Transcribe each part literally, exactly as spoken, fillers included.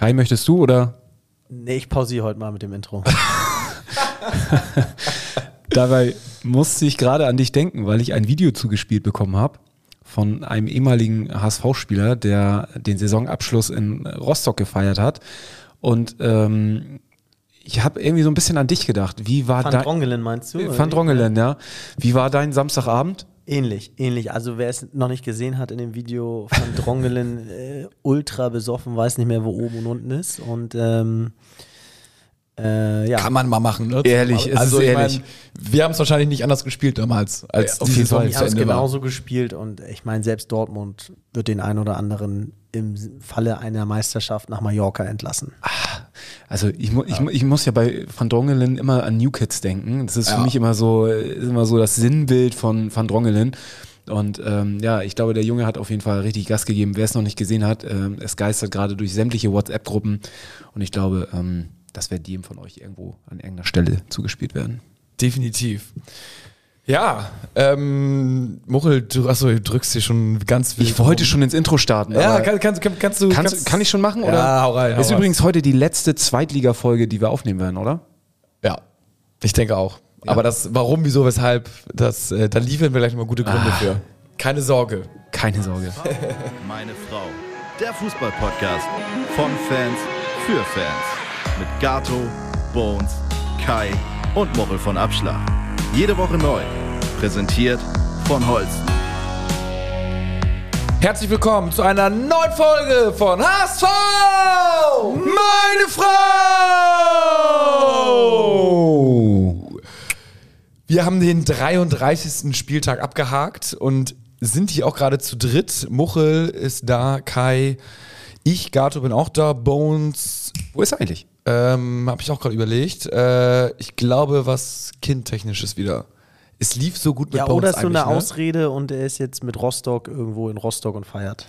Kai, möchtest du oder? Nee, ich pausiere heute mal mit dem Intro. Dabei musste ich gerade an dich denken, weil ich ein Video zugespielt bekommen habe von einem ehemaligen H S V-Spieler, der den Saisonabschluss in Rostock gefeiert hat. Und ähm, ich habe irgendwie so ein bisschen an dich gedacht. Wie war Van Drongelen meinst du? Van Drongelen, ja. Wie war dein Samstagabend? Ähnlich, ähnlich. Also wer es noch nicht gesehen hat in dem Video, Van Drongelen äh, ultra besoffen, weiß nicht mehr, wo oben und unten ist. Und ähm, äh, ja. Kann man mal machen, ne? Ehrlich, es also, ist ehrlich. Mein, wir haben es wahrscheinlich nicht anders gespielt damals. Als ja, auf jeden Fall. Wir haben es genauso gespielt und ich meine, selbst Dortmund wird den einen oder anderen im Falle einer Meisterschaft nach Mallorca entlassen. Ach, also ich, mu ja. ich, ich muss ja bei Van Drongelen immer an New Kids denken. Das ist ja. für mich immer so, ist immer so das Sinnbild von Van Drongelen. Und ähm, ja, ich glaube, der Junge hat auf jeden Fall richtig Gas gegeben. Wer es noch nicht gesehen hat, ähm, es geistert gerade durch sämtliche WhatsApp-Gruppen. Und ich glaube, ähm, das wird jedem von euch irgendwo an irgendeiner Stelle zugespielt werden. Definitiv. Ja, ähm, Muchel, du, achso, du drückst hier schon ganz wild. Ich wollte schon ins Intro starten. Ja, kann, kann, kann, kannst du, kannst, kannst, kann ich schon machen? Oder? Ja, hau rein. Hau ist rein. Übrigens heute die letzte Zweitliga-Folge, die wir aufnehmen werden, oder? Ja, ich denke auch. Ja. Aber das warum, wieso, weshalb, das, äh, da liefern wir gleich mal gute Gründe ah. für. Keine Sorge. Keine Sorge. Meine Frau, der Fußball-Podcast von Fans für Fans. Mit Gato, Bones, Kai und Muchel von Abschlag. Jede Woche neu. Präsentiert von Holsten. Herzlich willkommen zu einer neuen Folge von H S V! Meine Frau! Wir haben den dreiunddreißigsten Spieltag abgehakt und sind hier auch gerade zu dritt. Muchel ist da, Kai, ich, Gato bin auch da, Bones. Wo ist er eigentlich? Ähm, habe ich auch gerade überlegt. Äh, ich glaube, was kindtechnisches wieder. Es lief so gut mit ja, Bones. Ja, oder ist so eine ne? Ausrede und er ist jetzt mit Rostock irgendwo in Rostock und feiert.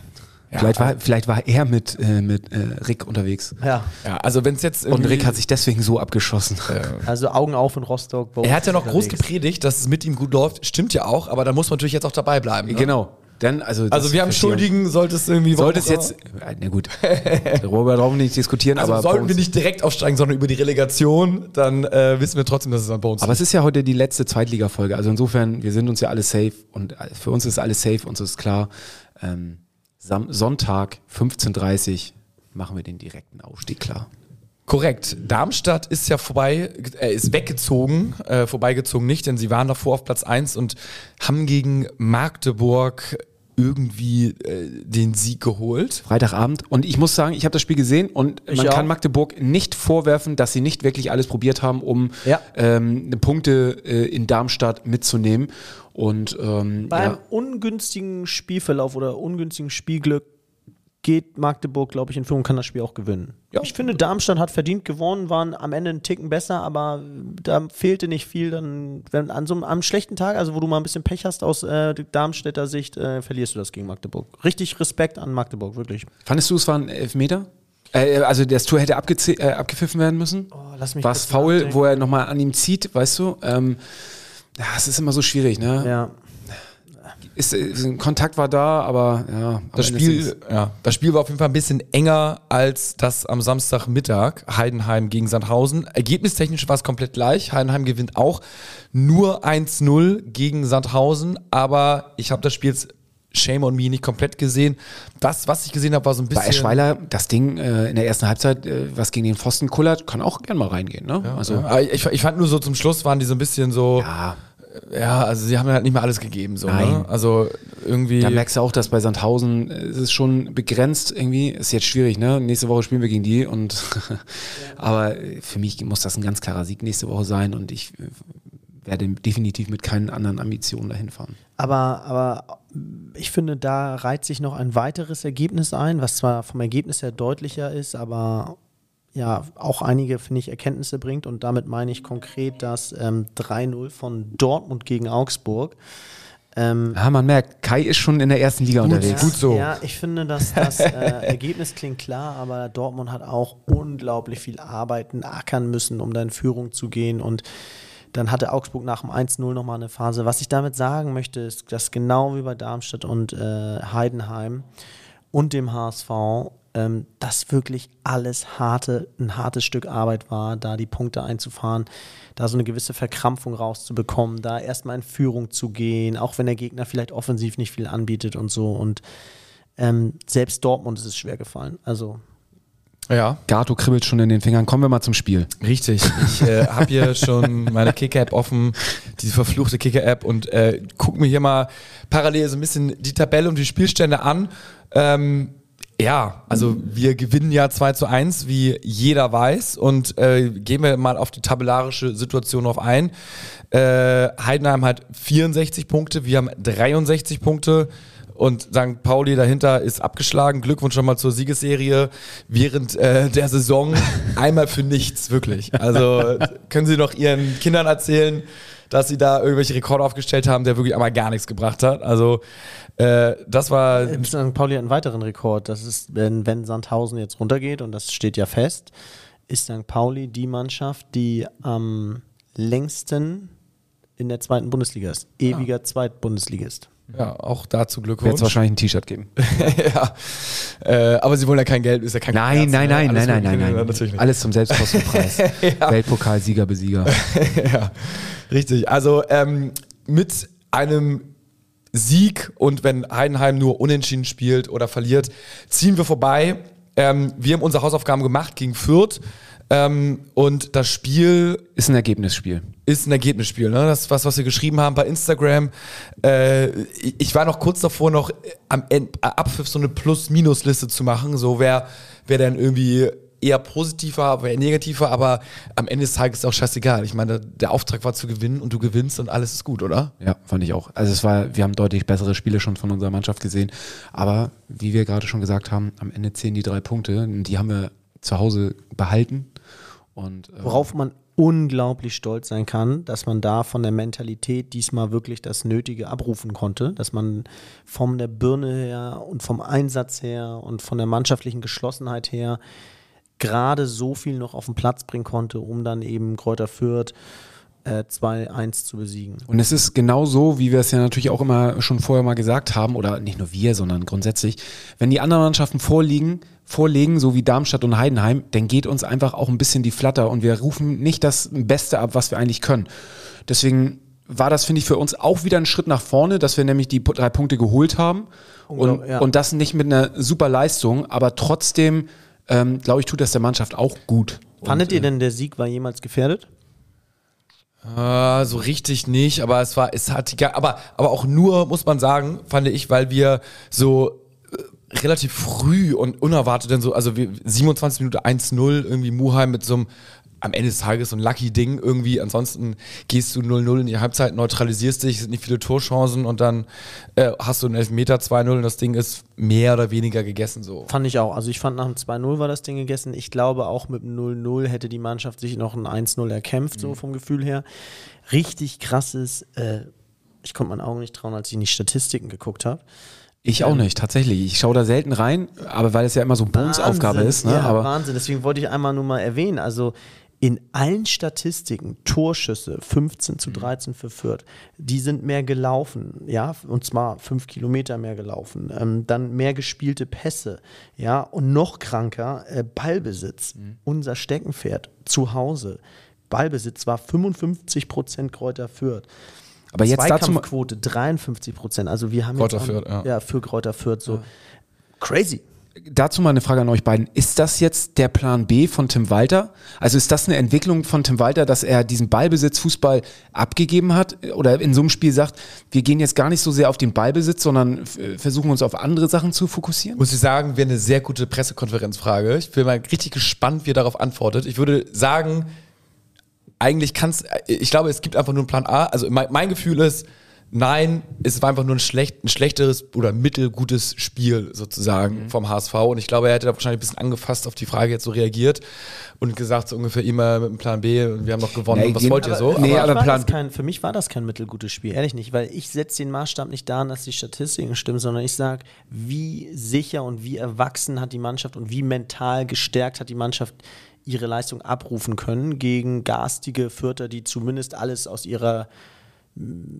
Ja, vielleicht, war, vielleicht war er mit, äh, mit äh, Rick unterwegs. Ja. ja also wenn's jetzt und Rick hat sich deswegen so abgeschossen. Ja. Also Augen auf in Rostock. Bones er hat ja noch unterwegs. Groß gepredigt, dass es mit ihm gut läuft. Stimmt ja auch, aber da muss man natürlich jetzt auch dabei bleiben. Ne? Genau. Denn, also, also wir haben Schuldigen, sollte es irgendwie... Sollte es jetzt... Na gut, darüber brauchen wir nicht diskutieren, also aber... sollten wir nicht direkt aufsteigen, sondern über die Relegation, dann äh, wissen wir trotzdem, dass es an Bones ist. Aber es ist ja heute die letzte Zweitliga-Folge, also insofern, wir sind uns ja alle safe und für uns ist alles safe, uns ist klar, ähm, Sonntag fünfzehn Uhr dreißig machen wir den direkten Aufstieg klar. Korrekt. Darmstadt ist ja vorbei, äh, ist weggezogen, äh, vorbeigezogen nicht, denn sie waren davor auf Platz eins und haben gegen Magdeburg irgendwie äh, den Sieg geholt. Freitagabend. Und ich muss sagen, ich habe das Spiel gesehen und ich man auch. kann Magdeburg nicht vorwerfen, dass sie nicht wirklich alles probiert haben, um ja. ähm, Punkte äh, in Darmstadt mitzunehmen. Und, ähm, Bei einem ja. ungünstigen Spielverlauf oder ungünstigen Spielglück geht Magdeburg, glaube ich, in Führung, kann das Spiel auch gewinnen. Ja. Ich finde, Darmstadt hat verdient gewonnen, waren am Ende einen Ticken besser, aber da fehlte nicht viel. Dann, wenn an so einem, am schlechten Tag, also wo du mal ein bisschen Pech hast aus äh, Darmstädter Sicht, äh, verlierst du das gegen Magdeburg. Richtig Respekt an Magdeburg, wirklich. Fandest du, es waren Elfmeter? Äh, also das Tor hätte äh, abgepfiffen werden müssen? Oh, lass mich. War es faul, nachdenken. Wo er nochmal an ihm zieht, weißt du? Ähm, ja, es ist immer so schwierig, ne? Ja. Ist, ist, Kontakt war da, aber ja. Das Spiel, ja, das Spiel war auf jeden Fall ein bisschen enger als das am Samstagmittag. Heidenheim gegen Sandhausen. Ergebnistechnisch war es komplett gleich. Heidenheim gewinnt auch nur eins null gegen Sandhausen. Aber ich habe das Spiel jetzt, shame on me, nicht komplett gesehen. Das, was ich gesehen habe, war so ein bisschen... Bei Eschweiler, das Ding äh, in der ersten Halbzeit, äh, was gegen den Pfosten kullert, kann auch gerne mal reingehen. Ne? Ja, also, ja. Ich, ich fand nur so, zum Schluss waren die so ein bisschen so... Ja. Ja, also sie haben halt nicht mehr alles gegeben. So, Nein. Ne? Also irgendwie. Da merkst du auch, dass bei Sandhausen ist es schon begrenzt irgendwie. Ist jetzt schwierig, ne? Nächste Woche spielen wir gegen die und aber für mich muss das ein ganz klarer Sieg nächste Woche sein und ich werde definitiv mit keinen anderen Ambitionen dahin fahren. Aber, aber ich finde, da reiht sich noch ein weiteres Ergebnis ein, was zwar vom Ergebnis her deutlicher ist, aber ja, auch einige, finde ich, Erkenntnisse bringt und damit meine ich konkret das ähm, drei null von Dortmund gegen Augsburg. Ähm, ah, man merkt, Kai ist schon in der ersten Liga gut, unterwegs. Ja, gut so. Ja, ich finde, dass das äh, Ergebnis klingt klar, aber Dortmund hat auch unglaublich viel arbeiten, ackern müssen, um da in Führung zu gehen und dann hatte Augsburg nach dem eins null nochmal eine Phase. Was ich damit sagen möchte, ist, dass genau wie bei Darmstadt und äh, Heidenheim und dem H S V ähm, dass wirklich alles harte, ein hartes Stück Arbeit war, da die Punkte einzufahren, da so eine gewisse Verkrampfung rauszubekommen, da erstmal in Führung zu gehen, auch wenn der Gegner vielleicht offensiv nicht viel anbietet und so. Und ähm, selbst Dortmund ist es schwer gefallen. Also ja. Gato kribbelt schon in den Fingern. Kommen wir mal zum Spiel. Richtig. Ich äh, habe hier schon meine Kicker-App offen, diese verfluchte Kicker-App, und äh, gucke mir hier mal parallel so ein bisschen die Tabelle und die Spielstände an. Ähm, ja, also wir gewinnen ja zwei zu eins, wie jeder weiß, und äh, gehen wir mal auf die tabellarische Situation auf ein. Äh, Heidenheim hat vierundsechzig Punkte, wir haben dreiundsechzig Punkte. Und Sankt Pauli dahinter ist abgeschlagen. Glückwunsch schon mal zur Siegesserie während äh, der Saison. Einmal für nichts, wirklich. Also können Sie noch Ihren Kindern erzählen, dass Sie da irgendwelche Rekorde aufgestellt haben, der wirklich einmal gar nichts gebracht hat. Also äh, das war... Sankt Pauli hat einen weiteren Rekord. Das ist, wenn, wenn Sandhausen jetzt runtergeht, und das steht ja fest, ist Sankt Pauli die Mannschaft, die am längsten in der zweiten Bundesliga ist. Ewiger ah. Zweitbundesligist. Ja, auch dazu Glückwunsch. Wird es wahrscheinlich ein T-Shirt geben. ja, äh, aber sie wollen ja kein Geld, ist ja kein Geld. Nein, nein, nein, nein, nein, nein, nein, nein. Natürlich nicht. Alles zum Selbstkostenpreis. ja. Weltpokal, Sieger, Besieger. ja, richtig. Also ähm, mit einem Sieg, und wenn Heidenheim nur unentschieden spielt oder verliert, ziehen wir vorbei. Ähm, wir haben unsere Hausaufgaben gemacht gegen Fürth. Ähm, und das Spiel... Ist ein Ergebnisspiel. Ist ein Ergebnisspiel, ne? Das ist was, was wir geschrieben haben bei Instagram. Äh, ich war noch kurz davor, noch am End, Abpfiff so eine Plus-Minus-Liste zu machen. So, wer, wer dann irgendwie eher positiver, wer eher negativer, aber am Ende des Tages ist auch scheißegal. Ich meine, der Auftrag war zu gewinnen, und du gewinnst und alles ist gut, oder? Ja, fand ich auch. Also es war, wir haben deutlich bessere Spiele schon von unserer Mannschaft gesehen. Aber wie wir gerade schon gesagt haben, am Ende zählen die drei Punkte. Die haben wir zu Hause behalten. Und, ähm worauf man unglaublich stolz sein kann, dass man da von der Mentalität diesmal wirklich das Nötige abrufen konnte, dass man von der Birne her und vom Einsatz her und von der mannschaftlichen Geschlossenheit her gerade so viel noch auf den Platz bringen konnte, um dann eben Greuther Fürth äh, zwei eins zu besiegen. Und es ist genau so, wie wir es ja natürlich auch immer schon vorher mal gesagt haben, oder nicht nur wir, sondern grundsätzlich, wenn die anderen Mannschaften vorliegen, vorlegen, so wie Darmstadt und Heidenheim, dann geht uns einfach auch ein bisschen die Flatter, und wir rufen nicht das Beste ab, was wir eigentlich können. Deswegen war das, finde ich, für uns auch wieder ein Schritt nach vorne, dass wir nämlich die drei Punkte geholt haben, und, ja. und das nicht mit einer super Leistung, aber trotzdem, ähm, glaube ich, tut das der Mannschaft auch gut. Fandet und, ihr denn, der Sieg war jemals gefährdet? Uh, so richtig nicht, aber es war, es hat, aber, aber auch nur, muss man sagen, fand ich, weil wir so relativ früh und unerwartet dann so, also wir, siebenundzwanzig Minute eins null, irgendwie Muheim mit so einem, am Ende des Tages so ein lucky Ding irgendwie, ansonsten gehst du null null in die Halbzeit, neutralisierst dich, sind nicht viele Torchancen, und dann äh, hast du einen Elfmeter zwei null, und das Ding ist mehr oder weniger gegessen so. Fand ich auch, also ich fand, nach dem zwei null war das Ding gegessen, ich glaube auch mit dem null null hätte die Mannschaft sich noch ein eins null erkämpft, mhm. so vom Gefühl her. Richtig krasses, äh, ich konnte meinen Augen nicht trauen, als ich in die Statistiken geguckt habe. Ich auch nicht, tatsächlich. Ich schaue da selten rein, aber weil es ja immer so Bones-Aufgabe ist. Ne? Ja, aber Wahnsinn, deswegen wollte ich einmal nur mal erwähnen, also in allen Statistiken, Torschüsse fünfzehn zu dreizehn für Fürth, die sind mehr gelaufen, ja, und zwar fünf Kilometer mehr gelaufen, ähm, dann mehr gespielte Pässe, ja, und noch kranker, äh, Ballbesitz, mhm. unser Steckenpferd zu Hause. Ballbesitz war fünfundfünfzig Prozent Greuther Fürth. Aber jetzt Zweikampfquote dreiundfünfzig Prozent. Also wir haben Greuther jetzt Fürth, ja. ja für Greuther Fürth so ja. crazy. Dazu mal eine Frage an euch beiden. Ist das jetzt der Plan B von Tim Walter? Also ist das eine Entwicklung von Tim Walter, dass er diesen Ballbesitz-Fußball abgegeben hat oder in so einem Spiel sagt, wir gehen jetzt gar nicht so sehr auf den Ballbesitz, sondern versuchen uns auf andere Sachen zu fokussieren? Muss ich sagen, wäre eine sehr gute Pressekonferenzfrage. Ich bin mal richtig gespannt, wie er darauf antwortet. Ich würde sagen, eigentlich kann's, ich glaube, es gibt einfach nur einen Plan A. Also mein, mein Gefühl ist, nein, es war einfach nur ein, schlecht, ein schlechteres oder mittelgutes Spiel sozusagen mhm. vom H S V. Und ich glaube, er hätte da wahrscheinlich ein bisschen angefasst auf die Frage jetzt so reagiert und gesagt, so ungefähr immer mit dem Plan B und wir haben noch gewonnen. Nee, und was wollt aber, ihr so? Nee, aber aber Plan kein, für mich war das kein mittelgutes Spiel, ehrlich nicht, weil ich setze den Maßstab nicht daran, dass die Statistiken stimmen, sondern ich sage, wie sicher und wie erwachsen hat die Mannschaft und wie mental gestärkt hat die Mannschaft ihre Leistung abrufen können gegen garstige Fürther, die zumindest alles aus ihrer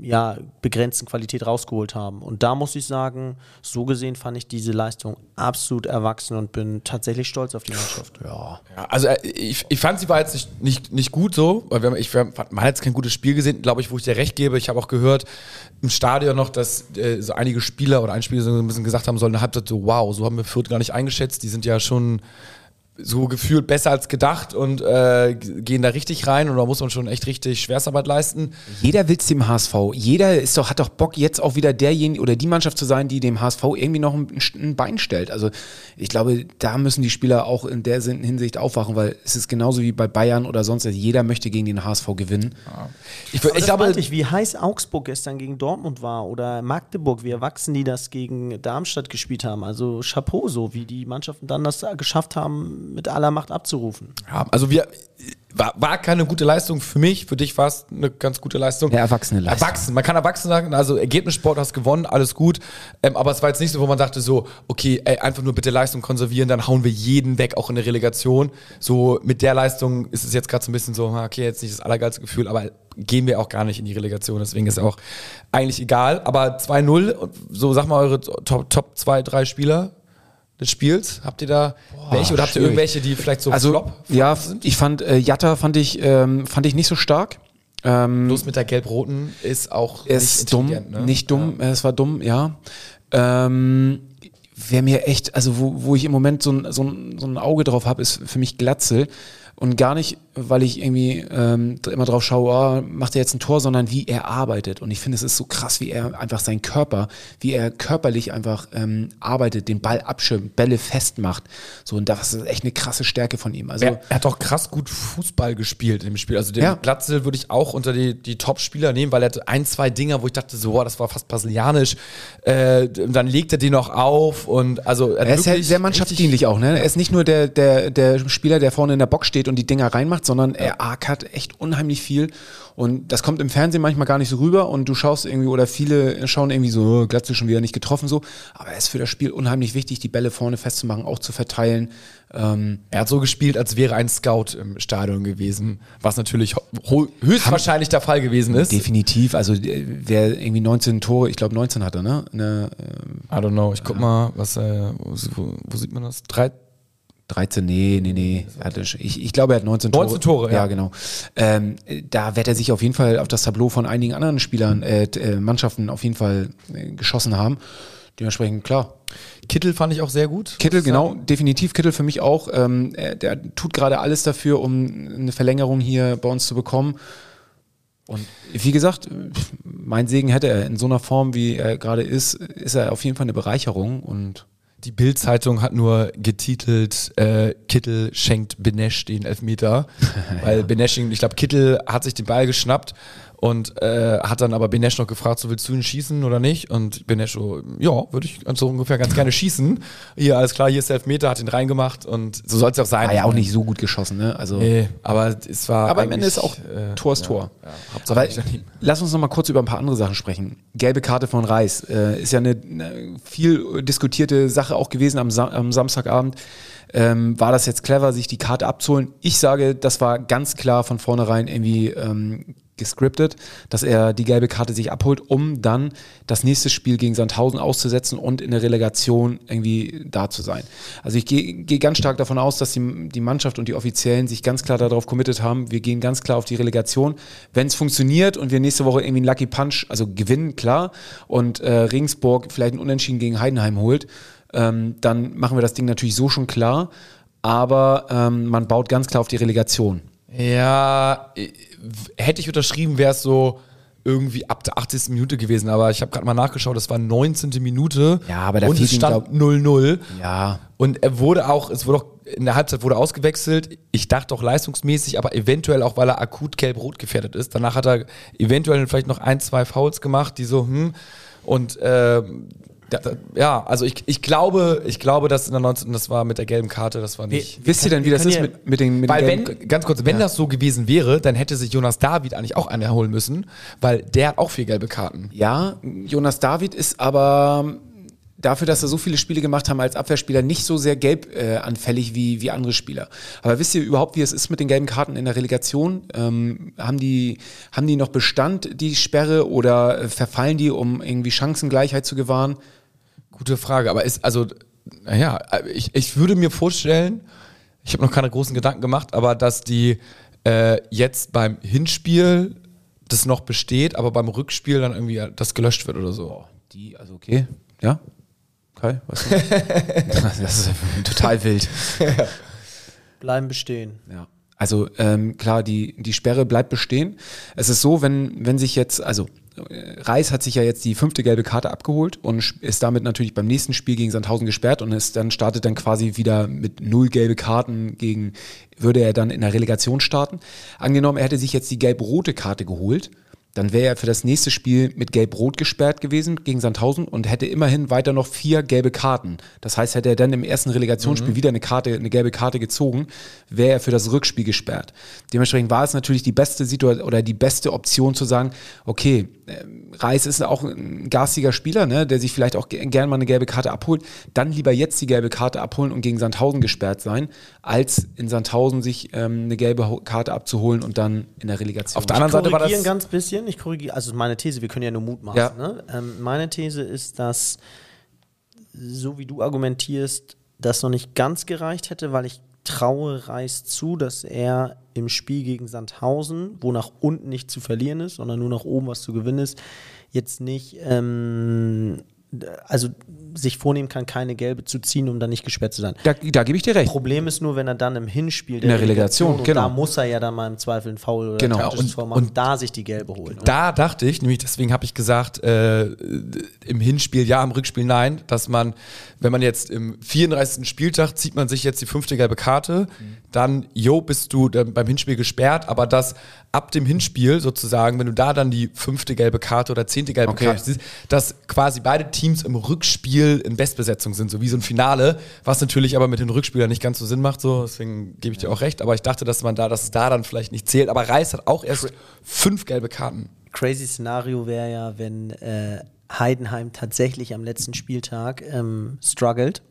ja, begrenzten Qualität rausgeholt haben. Und da muss ich sagen, so gesehen fand ich diese Leistung absolut erwachsen und bin tatsächlich stolz auf die Mannschaft. Ja. Ja, also ich, ich fand, sie war jetzt nicht, nicht, nicht gut so, weil wir haben, ich, wir haben, man hat jetzt kein gutes Spiel gesehen, glaube ich, wo ich dir recht gebe. Ich habe auch gehört im Stadion noch, dass äh, so einige Spieler oder ein Spieler so ein bisschen gesagt haben sollen, eine Halbzeit so, wow, so haben wir Fürth gar nicht eingeschätzt. Die sind ja schon so gefühlt besser als gedacht und äh, gehen da richtig rein und da muss man schon echt richtig Schwerstarbeit leisten. Jeder will es dem H S V. Jeder ist doch, hat doch Bock, jetzt auch wieder derjenige oder die Mannschaft zu sein, die dem H S V irgendwie noch ein, ein Bein stellt. Also ich glaube, da müssen die Spieler auch in der Hinsicht aufwachen, weil es ist genauso wie bei Bayern oder sonst was. Jeder möchte gegen den H S V gewinnen. Ja. Ich, ich glaube, ich, wie heiß Augsburg gestern gegen Dortmund war oder Magdeburg, wie erwachsen die das gegen Darmstadt gespielt haben. Also Chapeau, so wie die Mannschaften dann das geschafft haben, mit aller Macht abzurufen. Ja, also wir war, war keine gute Leistung für mich, für dich war es eine ganz gute Leistung. Ja, erwachsene Leistung. Erwachsen, man kann erwachsen sagen, also Ergebnissport, hast gewonnen, alles gut, ähm, aber es war jetzt nicht so, wo man dachte so, okay, ey, einfach nur bitte Leistung konservieren, dann hauen wir jeden weg, auch in der Relegation. So mit der Leistung ist es jetzt gerade so ein bisschen so, okay, jetzt nicht das allergeilste Gefühl, aber gehen wir auch gar nicht in die Relegation, deswegen ist auch eigentlich egal, aber zwei null, so sag mal eure Top, Top zwei, drei Spieler des Spiels? Habt ihr da Boah, welche oder habt ihr irgendwelche, die vielleicht so also, flop ja, sind? Ich fand, äh, Jatta fand ich, ähm, fand ich nicht so stark. Ähm, Bloß mit der gelb-roten ist auch ist nicht dumm, ne? Nicht dumm, ja. Es war dumm, ja. Ähm, wer mir echt, also wo, wo ich im Moment so ein, so ein, so ein Auge drauf habe, ist für mich Glatzel. Und gar nicht, weil ich irgendwie ähm, immer drauf schaue, oh, macht er jetzt ein Tor, sondern wie er arbeitet. Und ich finde, es ist so krass, wie er einfach seinen Körper, wie er körperlich einfach ähm, arbeitet, den Ball abschirmt, Bälle festmacht. So, und das ist echt eine krasse Stärke von ihm. Also, er, er hat auch krass gut Fußball gespielt in dem Spiel. Also den ja. Glatzel würde ich auch unter die, die Top-Spieler nehmen, weil er hatte ein, zwei Dinger, wo ich dachte, so, boah, das war fast brasilianisch. Äh, dann legt er den noch auf. Und also Er, er ist ja sehr mannschaftsdienlich auch, ne? Er ist nicht nur der, der, der Spieler, der vorne in der Box steht und die Dinger reinmacht, sondern er ackert echt unheimlich viel und das kommt im Fernsehen manchmal gar nicht so rüber und du schaust irgendwie oder viele schauen irgendwie so, Glatzel schon wieder nicht getroffen so, aber er ist für das Spiel unheimlich wichtig, die Bälle vorne festzumachen, auch zu verteilen. Ähm, er hat so gespielt, als wäre ein Scout im Stadion gewesen, was natürlich höchstwahrscheinlich der Fall gewesen ist. Definitiv, also wer irgendwie neunzehn Tore, ich glaube neunzehn hatte, ne? Eine, ähm, I don't know, ich guck äh, mal, was, äh, wo, wo sieht man das? Drei dreizehn, nee, nee, nee. Ich, ich glaube, er hat neunzehn Tore. neunzehn Tore, ja. Ja, genau. Ähm, da wird er sich auf jeden Fall auf das Tableau von einigen anderen Spielern, äh, Mannschaften auf jeden Fall äh, geschossen haben. Dementsprechend, klar. Kittel fand ich auch sehr gut. Kittel, genau, definitiv Kittel für mich auch. Ähm, er, der tut gerade alles dafür, um eine Verlängerung hier bei uns zu bekommen. Und wie gesagt, mein Segen hätte er. In so einer Form, wie er gerade ist, ist er auf jeden Fall eine Bereicherung und die Bild-Zeitung hat nur getitelt, äh, Kittel schenkt Benesch den Elfmeter. Weil ja. Benesch, ich glaube, Kittel hat sich den Ball geschnappt und äh, hat dann aber Benesch noch gefragt, so willst du ihn schießen oder nicht? Und Benesch so, ja, würde ich so ungefähr ganz gerne schießen. Hier, alles klar, hier ist der Elfmeter, hat ihn reingemacht und so soll es auch sein. War ja auch nicht so gut geschossen, ne? Also nee, aber es war aber am Ende ist auch äh, Tor ist ja, Tor. Ja, aber lass uns noch mal kurz über ein paar andere Sachen sprechen. Gelbe Karte von Reis äh, ist ja eine, eine viel diskutierte Sache auch gewesen am, Sa- am Samstagabend. Ähm, war das jetzt clever, sich die Karte abzuholen? Ich sage, das war ganz klar von vornherein irgendwie ähm, gescriptet, dass er die gelbe Karte sich abholt, um dann das nächste Spiel gegen Sandhausen auszusetzen und in der Relegation irgendwie da zu sein. Also ich gehe geh ganz stark davon aus, dass die, die Mannschaft und die Offiziellen sich ganz klar darauf committed haben, wir gehen ganz klar auf die Relegation. Wenn es funktioniert und wir nächste Woche irgendwie einen Lucky Punch, also gewinnen, klar, und äh, Regensburg vielleicht ein Unentschieden gegen Heidenheim holt, Ähm, dann machen wir das Ding natürlich so schon klar, aber ähm, man baut ganz klar auf die Relegation. Ja, hätte ich unterschrieben, wäre es so irgendwie ab der achtzigsten Minute gewesen, aber ich habe gerade mal nachgeschaut, das war neunzehnte Minute ja, aber da und es stand null null. Ja. Und er wurde auch, es wurde auch, in der Halbzeit wurde ausgewechselt, ich dachte auch leistungsmäßig, aber eventuell auch, weil er akut gelb-rot gefährdet ist. Danach hat er eventuell vielleicht noch ein, zwei Fouls gemacht, die so, hm, und äh, ja, also ich, ich glaube, ich glaube, dass in der neunzehnten das war mit der gelben Karte, das war nicht. Wie, wisst ihr denn, wie das ist ja mit, mit den, mit weil den gelben wenn, ganz kurz, wenn ja. das so gewesen wäre, dann hätte sich Jonas David eigentlich auch eine holen müssen, weil der hat auch vier gelbe Karten. Ja, Jonas David ist aber dafür, dass er so viele Spiele gemacht haben als Abwehrspieler, nicht so sehr gelb äh, anfällig wie, wie andere Spieler. Aber wisst ihr überhaupt, wie es ist mit den gelben Karten in der Relegation? Ähm, haben die, haben die noch Bestand, die Sperre, oder verfallen die, um irgendwie Chancengleichheit zu gewahren? Gute Frage, aber ist, also, naja, ich, ich würde mir vorstellen, ich habe noch keine großen Gedanken gemacht, aber dass die äh, jetzt beim Hinspiel das noch besteht, aber beim Rückspiel dann irgendwie das gelöscht wird oder so. Boah, die, also okay, ja? Kai, was? Das ist total wild. Ja. Bleiben bestehen. Ja. Also ähm, klar, die, die Sperre bleibt bestehen. Es ist so, wenn, wenn sich jetzt, also Reis hat sich ja jetzt die fünfte gelbe Karte abgeholt und ist damit natürlich beim nächsten Spiel gegen Sandhausen gesperrt und ist dann, startet dann quasi wieder mit null gelbe Karten gegen, würde er dann in der Relegation starten. Angenommen, er hätte sich jetzt die gelb-rote Karte geholt, dann wäre er für das nächste Spiel mit gelb-rot gesperrt gewesen gegen Sandhausen und hätte immerhin weiter noch vier gelbe Karten. Das heißt, hätte er dann im ersten Relegationsspiel mhm. wieder eine Karte, eine gelbe Karte gezogen, wäre er für das Rückspiel gesperrt. Dementsprechend war es natürlich die beste Situation oder die beste Option zu sagen, okay, Reis ist auch ein garstiger Spieler, ne, der sich vielleicht auch gerne mal eine gelbe Karte abholt, dann lieber jetzt die gelbe Karte abholen und gegen Sandhausen gesperrt sein, als in Sandhausen sich ähm, eine gelbe Karte abzuholen und dann in der Relegation. Auf der anderen Seite war das... ein ganz bisschen. Ich korrigiere, also meine These, wir können ja nur Mut machen. Ja. Ne? Ähm, meine These ist, dass, so wie du argumentierst, das noch nicht ganz gereicht hätte, weil ich traue Reis zu, dass er im Spiel gegen Sandhausen, wo nach unten nicht zu verlieren ist, sondern nur nach oben was zu gewinnen ist, jetzt nicht ähm, also sich vornehmen kann, keine gelbe zu ziehen, um dann nicht gesperrt zu sein. Da, da gebe ich dir recht. Problem ist nur, wenn er dann im Hinspiel der, in der Relegation, Relegation und genau. da muss er ja dann mal im Zweifel einen Foul oder genau. taktisches Foul machen und da sich die gelbe holen. Da dachte ich, nämlich deswegen habe ich gesagt, äh, im Hinspiel ja, im Rückspiel nein, dass man, wenn man jetzt im vierunddreißigsten Spieltag zieht man sich jetzt die fünfte gelbe Karte, mhm. dann, jo, bist du beim Hinspiel gesperrt, aber dass ab dem Hinspiel sozusagen, wenn du da dann die fünfte gelbe Karte oder zehnte gelbe okay. Karte siehst, dass quasi beide Teams im Rückspiel in Bestbesetzung sind, so wie so ein Finale, was natürlich aber mit den Rückspielern nicht ganz so Sinn macht, so, deswegen gebe ich dir auch recht, aber ich dachte, dass man da, dass es da dann vielleicht nicht zählt, aber Reis hat auch erst Cra- fünf gelbe Karten. Crazy Szenario wäre ja, wenn äh, Heidenheim tatsächlich am letzten Spieltag ähm, struggelt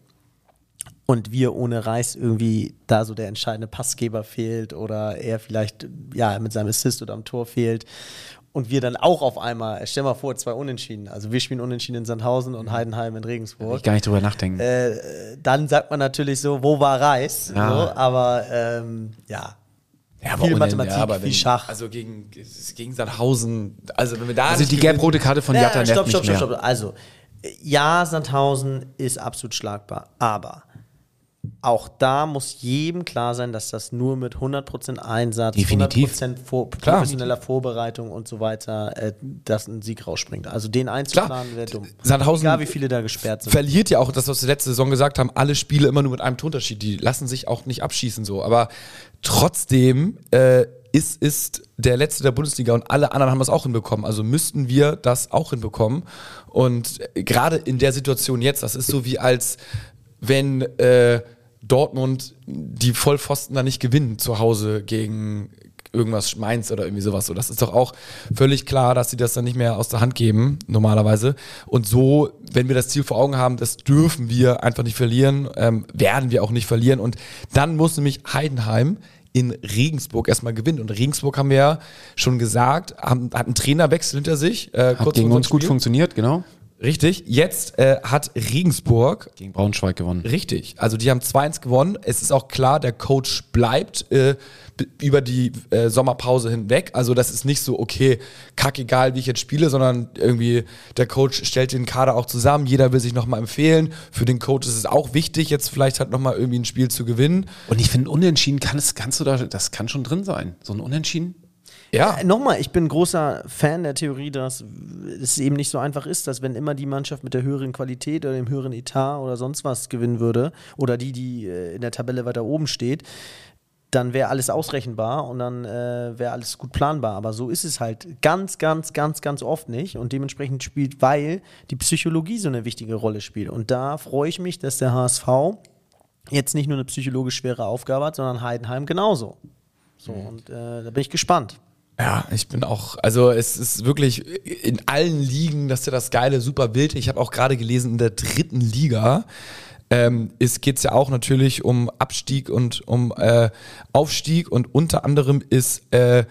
und wir ohne Reis irgendwie da so der entscheidende Passgeber fehlt oder er vielleicht ja mit seinem Assist oder am Tor fehlt. Und wir dann auch auf einmal, stell mal vor, zwei Unentschieden. Also wir spielen Unentschieden in Sandhausen und Heidenheim in Regensburg. Da will ich gar nicht drüber nachdenken. Äh, dann sagt man natürlich so, wo war Reis? Ja. So, aber ähm, ja, ja aber viel Mathematik, ja, aber viel Schach. Also gegen, gegen Sandhausen, also wenn wir da... Also die gelb-rote Karte von Jatta nervt nicht mehr. Stopp, stopp, stopp. Also, ja, Sandhausen ist absolut schlagbar, aber... Auch da muss jedem klar sein, dass das nur mit hundert Prozent Einsatz, definitiv. hundert Prozent vor- professioneller klar. Vorbereitung und so weiter, äh, dass ein Sieg rausspringt. Also den einzuplanen wäre dumm. Sandhausen, egal wie viele da gesperrt sind. Verliert ja auch, das was wir letzte Saison gesagt haben, alle Spiele immer nur mit einem Tonunterschied. Die lassen sich auch nicht abschießen so. Aber trotzdem äh, ist, ist der Letzte der Bundesliga und alle anderen haben das auch hinbekommen. Also müssten wir das auch hinbekommen. Und gerade in der Situation jetzt, das ist so wie als... wenn äh, Dortmund die Vollpfosten da nicht gewinnen zu Hause gegen irgendwas Mainz oder irgendwie sowas. So, das ist doch auch völlig klar, dass sie das dann nicht mehr aus der Hand geben, normalerweise. Und so, wenn wir das Ziel vor Augen haben, das dürfen wir einfach nicht verlieren, ähm, werden wir auch nicht verlieren. Und dann muss nämlich Heidenheim in Regensburg erstmal gewinnen. Und Regensburg haben wir ja schon gesagt, haben, hat einen Trainerwechsel hinter sich. Äh, hat kurz gegen uns gut Spiel. Funktioniert, genau. Richtig, jetzt äh, hat Regensburg gegen Braunschweig gewonnen. Richtig, also die haben zwei eins gewonnen. Es ist auch klar, der Coach bleibt äh, b- über die äh, Sommerpause hinweg. Also das ist nicht so, okay, kackegal, wie ich jetzt spiele, sondern irgendwie der Coach stellt den Kader auch zusammen. Jeder will sich nochmal empfehlen. Für den Coach ist es auch wichtig, jetzt vielleicht halt nochmal irgendwie ein Spiel zu gewinnen. Und ich finde, Unentschieden kann es, kannst du da, das kann schon drin sein, so ein Unentschieden. Ja. Äh, Nochmal, ich bin großer Fan der Theorie, dass es eben nicht so einfach ist, dass wenn immer die Mannschaft mit der höheren Qualität oder dem höheren Etat oder sonst was gewinnen würde oder die, die in der Tabelle weiter oben steht, dann wäre alles ausrechenbar und dann äh, wäre alles gut planbar. Aber so ist es halt ganz, ganz, ganz, ganz oft nicht und dementsprechend spielt, weil die Psychologie so eine wichtige Rolle spielt. Und da freue ich mich, dass der H S V jetzt nicht nur eine psychologisch schwere Aufgabe hat, sondern Heidenheim genauso. So, und äh, da bin ich gespannt. Ja, ich bin auch, also es ist wirklich in allen Ligen, das ist ja das geile, super Bild. Ich habe auch gerade gelesen, in der dritten Liga ähm, geht es ja auch natürlich um Abstieg und um äh, Aufstieg, und unter anderem ist äh,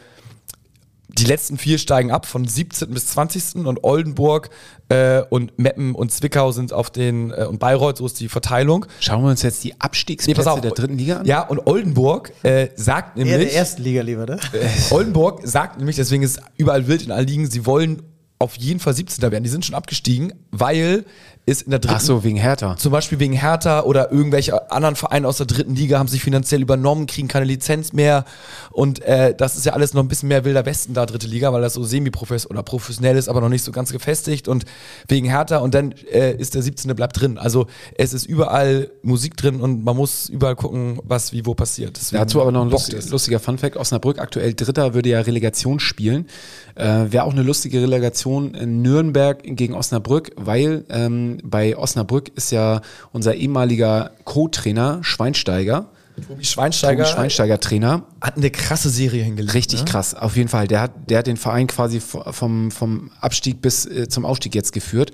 die letzten vier steigen ab von siebzehnten bis zwanzigsten und Oldenburg äh, und Meppen und Zwickau sind auf den, äh, und Bayreuth, so ist die Verteilung. Schauen wir uns jetzt die Abstiegsplätze nee, pass auf, der dritten Liga an. Ja, und Oldenburg äh, sagt nämlich... Ja, der ersten Liga lieber, ne? Äh, Oldenburg sagt nämlich, deswegen ist überall wild in allen Ligen, sie wollen auf jeden Fall siebzehnter werden. Die sind schon abgestiegen, weil es in der dritten... Ach so, wegen Hertha. Zum Beispiel wegen Hertha oder irgendwelche anderen Vereine aus der dritten Liga haben sich finanziell übernommen, kriegen keine Lizenz mehr. Und äh, das ist ja alles noch ein bisschen mehr wilder Westen da, dritte Liga, weil das so semi-professionell oder professionell ist, aber noch nicht so ganz gefestigt. Und wegen Hertha und dann äh, ist der siebzehnte bleibt drin. Also es ist überall Musik drin und man muss überall gucken, was wie wo passiert. Deswegen dazu aber noch ein lustiger, lustiger Funfact. Osnabrück aktuell Dritter würde ja Relegation spielen. Äh, Wäre auch eine lustige Relegation in Nürnberg gegen Osnabrück, weil ähm, bei Osnabrück ist ja unser ehemaliger Co-Trainer Schweinsteiger. Tobi Schweinsteiger. Tobi Schweinsteiger Trainer. Hat eine krasse Serie hingelegt. Richtig, ne? Krass, auf jeden Fall. Der hat, der hat den Verein quasi vom, vom Abstieg bis äh, zum Aufstieg jetzt geführt.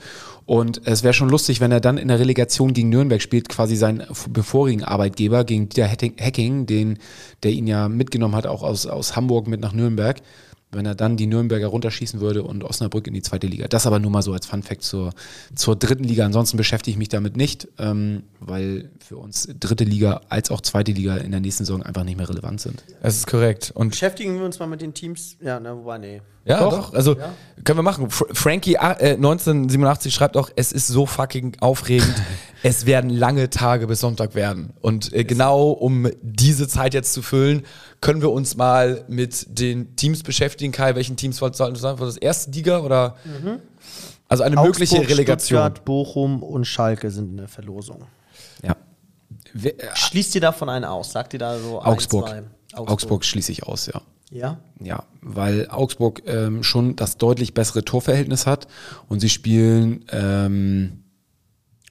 Und es wäre schon lustig, wenn er dann in der Relegation gegen Nürnberg spielt, quasi seinen bevorigen Arbeitgeber, gegen Dieter Hecking, den, der ihn ja mitgenommen hat, auch aus, aus Hamburg mit nach Nürnberg. Wenn er dann die Nürnberger runterschießen würde und Osnabrück in die zweite Liga. Das aber nur mal so als Funfact zur, zur dritten Liga. Ansonsten beschäftige ich mich damit nicht, ähm, weil für uns dritte Liga als auch zweite Liga in der nächsten Saison einfach nicht mehr relevant sind. Das ist korrekt. Und beschäftigen wir uns mal mit den Teams. Ja, na, wobei, nee. Ja, doch. doch. Also ja. Können wir machen. Fr- Frankie äh, neunzehnhundertsiebenundachtzig schreibt auch, es ist so fucking aufregend. Es werden lange Tage bis Sonntag werden. Und äh, genau um diese Zeit jetzt zu füllen, können wir uns mal mit den Teams beschäftigen. Kai, welchen Teams wolltest du sagen? War das erste Liga oder? Mhm. Also eine Augsburg, mögliche Relegation. Stuttgart, Bochum und Schalke sind in der Verlosung. Ja. We- Schließt ihr davon einen aus? Sagt ihr da so Augsburg. Ein, zwei? Augsburg. Augsburg schließe ich aus, ja. Ja? Ja, weil Augsburg ähm, schon das deutlich bessere Torverhältnis hat und sie spielen. Ähm,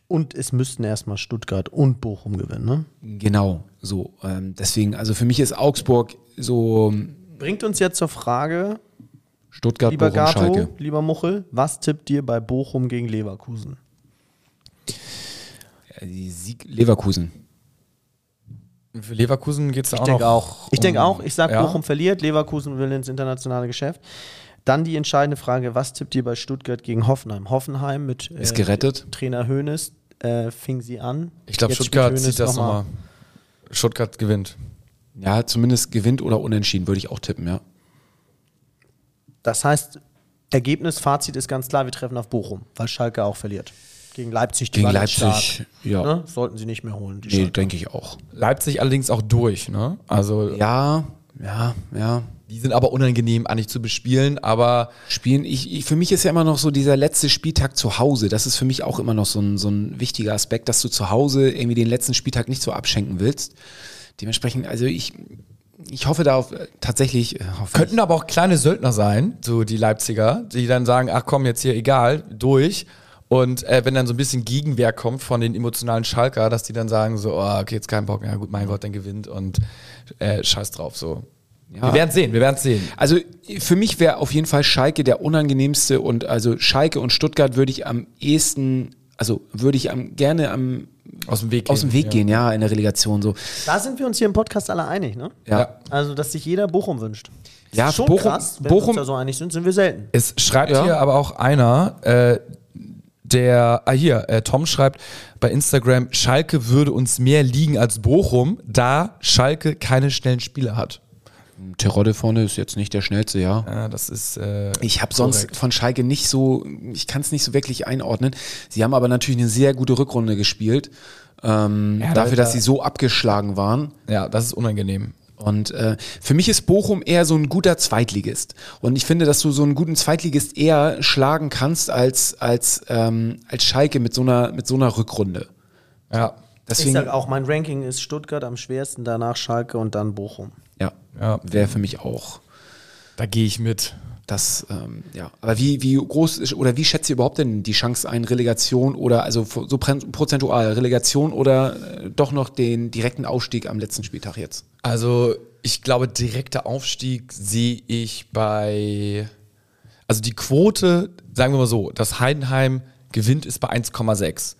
und es müssten erstmal Stuttgart und Bochum gewinnen, ne? Genau, so. Ähm, deswegen, also für mich ist Augsburg so. Bringt uns jetzt zur Frage: Stuttgart, lieber Bochum, Gato, Schalke. Lieber Muchel, was tippt ihr bei Bochum gegen Leverkusen? Die Sieg Leverkusen. Für Leverkusen geht es da auch noch. Auch, ich um, denke auch. Ich sage, ja. Bochum verliert, Leverkusen will ins internationale Geschäft. Dann die entscheidende Frage, was tippt ihr bei Stuttgart gegen Hoffenheim? Hoffenheim mit äh, ist gerettet. Trainer Hoeneß äh, fing sie an. Ich glaube, Stuttgart zieht das nochmal. Stuttgart gewinnt. Ja, zumindest gewinnt oder unentschieden, würde ich auch tippen, ja. Das heißt, Ergebnis, Fazit ist ganz klar, wir treffen auf Bochum, weil Schalke auch verliert. Gegen Leipzig, die Gegen Leipzig, ja. Ne? Sollten sie nicht mehr holen. Die nee, denke ich auch. Leipzig allerdings auch durch, ne? Also ja, ja, ja. Die sind aber unangenehm eigentlich zu bespielen, aber spielen, ich, ich, für mich ist ja immer noch so dieser letzte Spieltag zu Hause, das ist für mich auch immer noch so ein, so ein wichtiger Aspekt, dass du zu Hause irgendwie den letzten Spieltag nicht so abschenken willst. Dementsprechend, also ich, ich hoffe darauf äh, tatsächlich. Äh, hoffe Könnten ich. aber auch kleine Söldner sein, so die Leipziger, die dann sagen, ach komm, jetzt hier egal, durch. Und äh, wenn dann so ein bisschen Gegenwehr kommt von den emotionalen Schalker, dass die dann sagen so, oh, okay, jetzt kein Bock, ja gut, mein Gott, dann gewinnt und äh, scheiß drauf, so. Ja. Wir werden es sehen, wir werden es sehen. Also für mich wäre auf jeden Fall Schalke der unangenehmste und also Schalke und Stuttgart würde ich am ehesten, also würde ich am, gerne am aus dem Weg, aus dem Weg gehen, ja. ja, in der Relegation so. Da sind wir uns hier im Podcast alle einig, ne? Ja. Also, dass sich jeder Bochum wünscht. Das ja, ist schon Bochum, krass, wenn Bochum, wir uns da so einig sind, sind wir selten. Es schreibt ja. hier aber auch einer, äh, Der, ah hier, äh, Tom schreibt bei Instagram, Schalke würde uns mehr liegen als Bochum, da Schalke keine schnellen Spieler hat. Terodde vorne ist jetzt nicht der schnellste, ja. ja das ist. Äh, ich habe sonst von Schalke nicht so, ich kann es nicht so wirklich einordnen. Sie haben aber natürlich eine sehr gute Rückrunde gespielt, ähm, ja, dafür, dass sie so abgeschlagen waren. Ja, das ist unangenehm. Und äh, für mich ist Bochum eher so ein guter Zweitligist. Und ich finde, dass du so einen guten Zweitligist eher schlagen kannst als, als, ähm, als Schalke mit so einer, mit so einer Rückrunde. Ja. Deswegen, ich sag auch, mein Ranking ist Stuttgart am schwersten, danach Schalke und dann Bochum. Ja, ja. Wäre für mich auch. Da gehe ich mit. Das, ähm, ja. Aber wie, wie groß ist, oder wie schätzt ihr überhaupt denn die Chance ein, Relegation oder, also so prozentual, Relegation oder äh, doch noch den direkten Aufstieg am letzten Spieltag jetzt? Also, ich glaube, direkter Aufstieg sehe ich bei, also die Quote, sagen wir mal so, dass Heidenheim gewinnt, ist bei eins Komma sechs.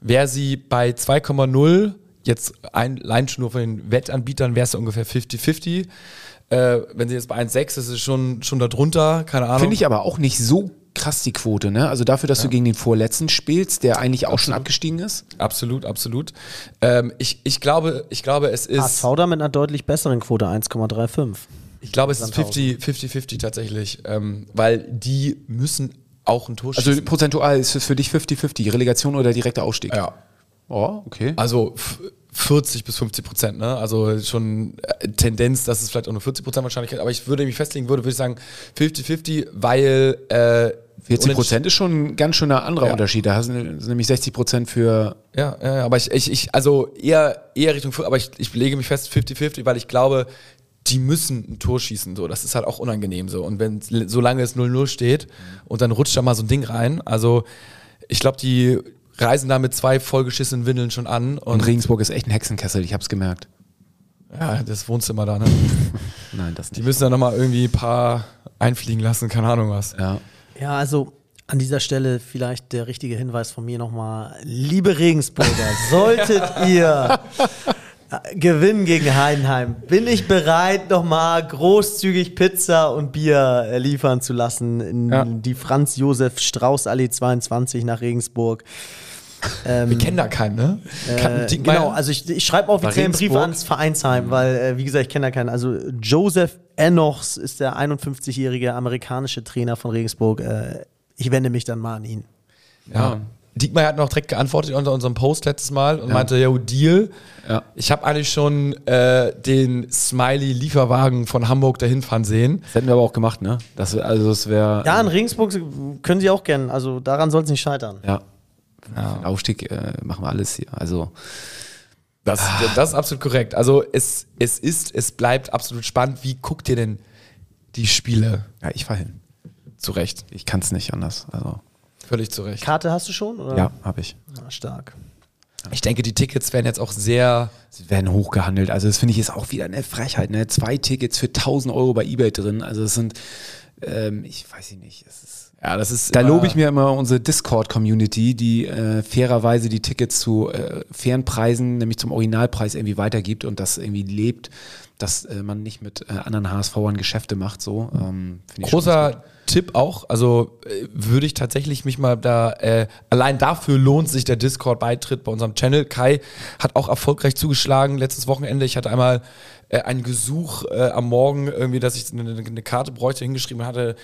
Wäre sie bei zwei Komma null, jetzt allein schon nur von den Wettanbietern, wäre es ja ungefähr fifty fifty. Äh, wenn sie jetzt bei eins Komma sechs ist, ist es schon, schon darunter, keine Ahnung. Finde ich aber auch nicht so krass die Quote, ne? Also dafür, dass ja. du gegen den Vorletzten spielst, der eigentlich auch absolut. schon abgestiegen ist. Absolut, absolut. Ähm, ich, ich, glaube, ich glaube, es ist... H S V da mit einer deutlich besseren Quote, eins Komma fünfunddreißig. Ich glaube, es ist fifty fifty tatsächlich, ähm, weil die müssen auch ein Tor schießen. Also prozentual ist es für dich fifty fifty, Relegation oder direkter Ausstieg? Ja. Oh, okay. Also vierzig bis fünfzig Prozent, ne? Also schon Tendenz, dass es vielleicht auch nur vierzig Prozent Wahrscheinlichkeit, aber ich würde mich festlegen, würde, würde ich sagen fifty fifty, weil äh, vierzig Prozent ist schon ein ganz schöner anderer ja. Unterschied. Da hast du nämlich sechzig Prozent für. Ja, ja, aber ich, ich, ich also eher, eher Richtung, aber ich, ich lege mich fest fifty fifty, weil ich glaube, die müssen ein Tor schießen, so. Das ist halt auch unangenehm so. Und wenn, solange es null null steht und dann rutscht da mal so ein Ding rein, also ich glaube, die reisen da mit zwei vollgeschissenen Windeln schon an. Und, und Regensburg ist echt ein Hexenkessel, ich hab's gemerkt. Ja, das Wohnzimmer da, ne? Nein, das nicht. Die müssen da nochmal irgendwie ein paar einfliegen lassen, keine Ahnung was. Ja, ja, also an dieser Stelle vielleicht der richtige Hinweis von mir nochmal. Liebe Regensburger, solltet ihr gewinnen gegen Heidenheim, bin ich bereit, nochmal großzügig Pizza und Bier liefern zu lassen in ja. die Franz-Josef-Strauß-Allee zweiundzwanzig nach Regensburg. Ähm, Wir kennen da keinen, ne? Äh, genau, also ich, ich schreibe offiziell einen Brief ans Vereinsheim, mhm. weil, äh, wie gesagt, ich kenne da keinen. Also Joseph Enochs ist der einundfünfzigjährige amerikanische Trainer von Regensburg. Äh, ich wende mich dann mal an ihn. Ja. ja. Diekmeyer hat noch direkt geantwortet unter unserem Post letztes Mal und ja. meinte, yo, Deal. Ja. Ich habe eigentlich schon äh, den Smiley-Lieferwagen von Hamburg dahin fahren sehen. Das hätten wir aber auch gemacht, ne? Das, also das wäre. Ja, in Regensburg können sie auch gerne. Also daran soll es nicht scheitern. Ja. ja. Den Aufstieg äh, machen wir alles hier. Also das, das ist absolut korrekt. Also es, es ist, es bleibt absolut spannend. Wie guckt ihr denn die Spiele? Ja, ich fahre hin. Zu Recht. Ich kann es nicht anders. Also. Völlig zu Recht. Karte hast du schon? Oder? Ja, habe ich. Ja, stark. Ich denke, die Tickets werden jetzt auch sehr... Sie werden hochgehandelt. Also das finde ich ist auch wieder eine Frechheit. Ne? Zwei Tickets für tausend Euro bei eBay drin. Also das sind... Ähm, ich weiß nicht. Es ist, ja, das ist da lobe ich mir immer unsere Discord-Community, die äh, fairerweise die Tickets zu äh, fairen Preisen, nämlich zum Originalpreis irgendwie weitergibt und das irgendwie lebt, dass äh, man nicht mit äh, anderen H S V-Ern Geschäfte macht. So. Ähm, ich Großer... Tipp auch, also äh, würde ich tatsächlich mich mal da, äh, allein dafür lohnt sich der Discord-Beitritt bei unserem Channel. Kai hat auch erfolgreich zugeschlagen letztes Wochenende. Ich hatte einmal äh, ein Gesuch äh, am Morgen irgendwie, dass ich eine, eine Karte bräuchte, hingeschrieben hatte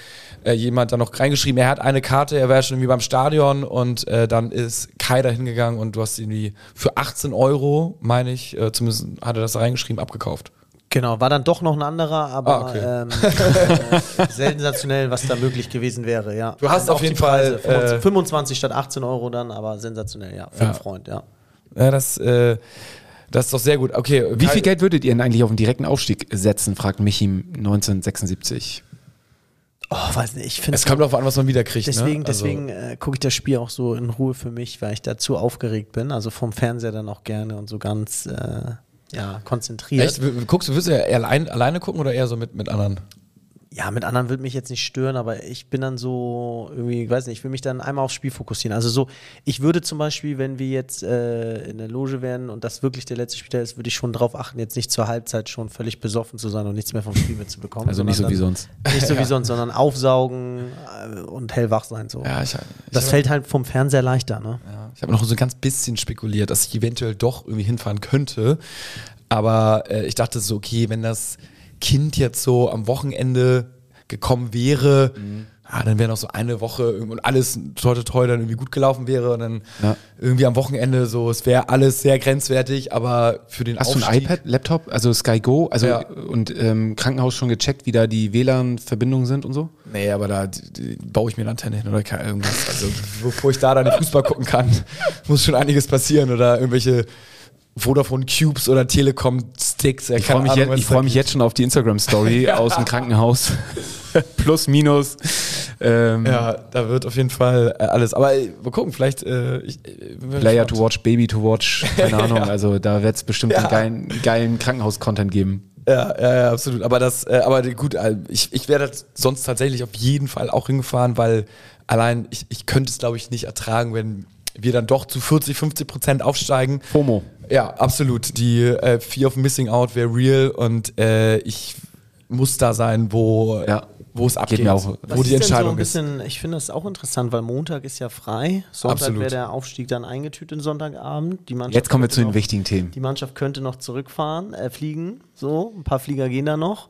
äh, jemand da noch reingeschrieben, er hat eine Karte, er wäre schon irgendwie beim Stadion und äh, dann ist Kai da hingegangen und du hast irgendwie für achtzehn Euro, meine ich, äh, zumindest hat er das reingeschrieben, abgekauft. Genau, war dann doch noch ein anderer, aber ah, okay. ähm, äh, sensationell, was da möglich gewesen wäre, ja. Du hast auf jeden Fall äh, fünfundzwanzig statt achtzehn Euro dann, aber sensationell, ja. Für ja. einen Freund, ja. Ja, das, äh, das ist doch sehr gut. Okay, wie viel Geld würdet ihr denn eigentlich auf den direkten Aufstieg setzen, fragt Michi neunzehnhundertsechsundsiebzig. Oh, weiß nicht, ich finde... Es kommt darauf an, was man wiederkriegt, deswegen, ne? Also deswegen äh, gucke ich das Spiel auch so in Ruhe für mich, weil ich da zu aufgeregt bin, also vom Fernseher dann auch gerne und so ganz... Äh, Ja, konzentriert. Echt? Guckst du, willst du ja eher allein, alleine gucken oder eher so mit, mit anderen? Ja, mit anderen würde mich jetzt nicht stören, aber ich bin dann so, irgendwie, weiß nicht, ich will mich dann einmal aufs Spiel fokussieren. Also so, ich würde zum Beispiel, wenn wir jetzt äh, in der Loge wären und das wirklich der letzte Spieltag ist, würde ich schon drauf achten, jetzt nicht zur Halbzeit schon völlig besoffen zu sein und nichts mehr vom Spiel mitzubekommen. Also nicht so wie sonst. Nicht so wie sonst, sondern aufsaugen und hellwach sein. So. Ja, ich, ich das fällt halt vom Fernseher leichter, ne? Ja, ich habe noch so ein ganz bisschen spekuliert, dass ich eventuell doch irgendwie hinfahren könnte, aber äh, ich dachte so, okay, wenn das Kind jetzt so am Wochenende gekommen wäre, mhm. ah, dann wäre noch so eine Woche und alles toi, toi, toi dann irgendwie gut gelaufen wäre und dann ja. irgendwie am Wochenende so, es wäre alles sehr grenzwertig, aber für den Aufstieg. Hast du ein iPad, Laptop, also Sky Go, also ja. und ähm, Krankenhaus schon gecheckt, wie da die W L A N-Verbindungen sind und so? Nee, aber da die, die, baue ich mir eine Antenne hin oder kann irgendwas, also bevor ich da dann Fußball gucken kann, muss schon einiges passieren oder irgendwelche Vodafone Cubes oder Telekom Sticks. Ich freue mich, freu mich jetzt schon auf die Instagram Story aus dem Krankenhaus. plus, minus. Ähm, ja, da wird auf jeden Fall alles. Aber wir gucken, vielleicht... Äh, ich, Player to watch, Baby to watch, keine Ahnung. Ja. Also da wird es bestimmt ja. einen geilen, geilen Krankenhaus-Content geben. Ja, ja, ja, absolut. Aber das, äh, aber gut, ich, ich wäre sonst tatsächlich auf jeden Fall auch hingefahren, weil allein ich, ich könnte es, glaube ich, nicht ertragen, wenn wir dann doch zu vierzig, fünfzig Prozent aufsteigen. FOMO. Ja, absolut. Die äh, Fear of Missing Out wäre real und äh, ich muss da sein, wo ja. wo es abgeht, auch, wo die Entscheidung so bisschen, ist. Ich finde das auch interessant, weil Montag ist ja frei. Sonntag wäre der Aufstieg dann eingetütet, Sonntagabend. Die Mannschaft Jetzt kommen wir zu den noch, wichtigen Themen. Die Mannschaft könnte noch zurückfahren, äh, fliegen. So, ein paar Flieger gehen da noch.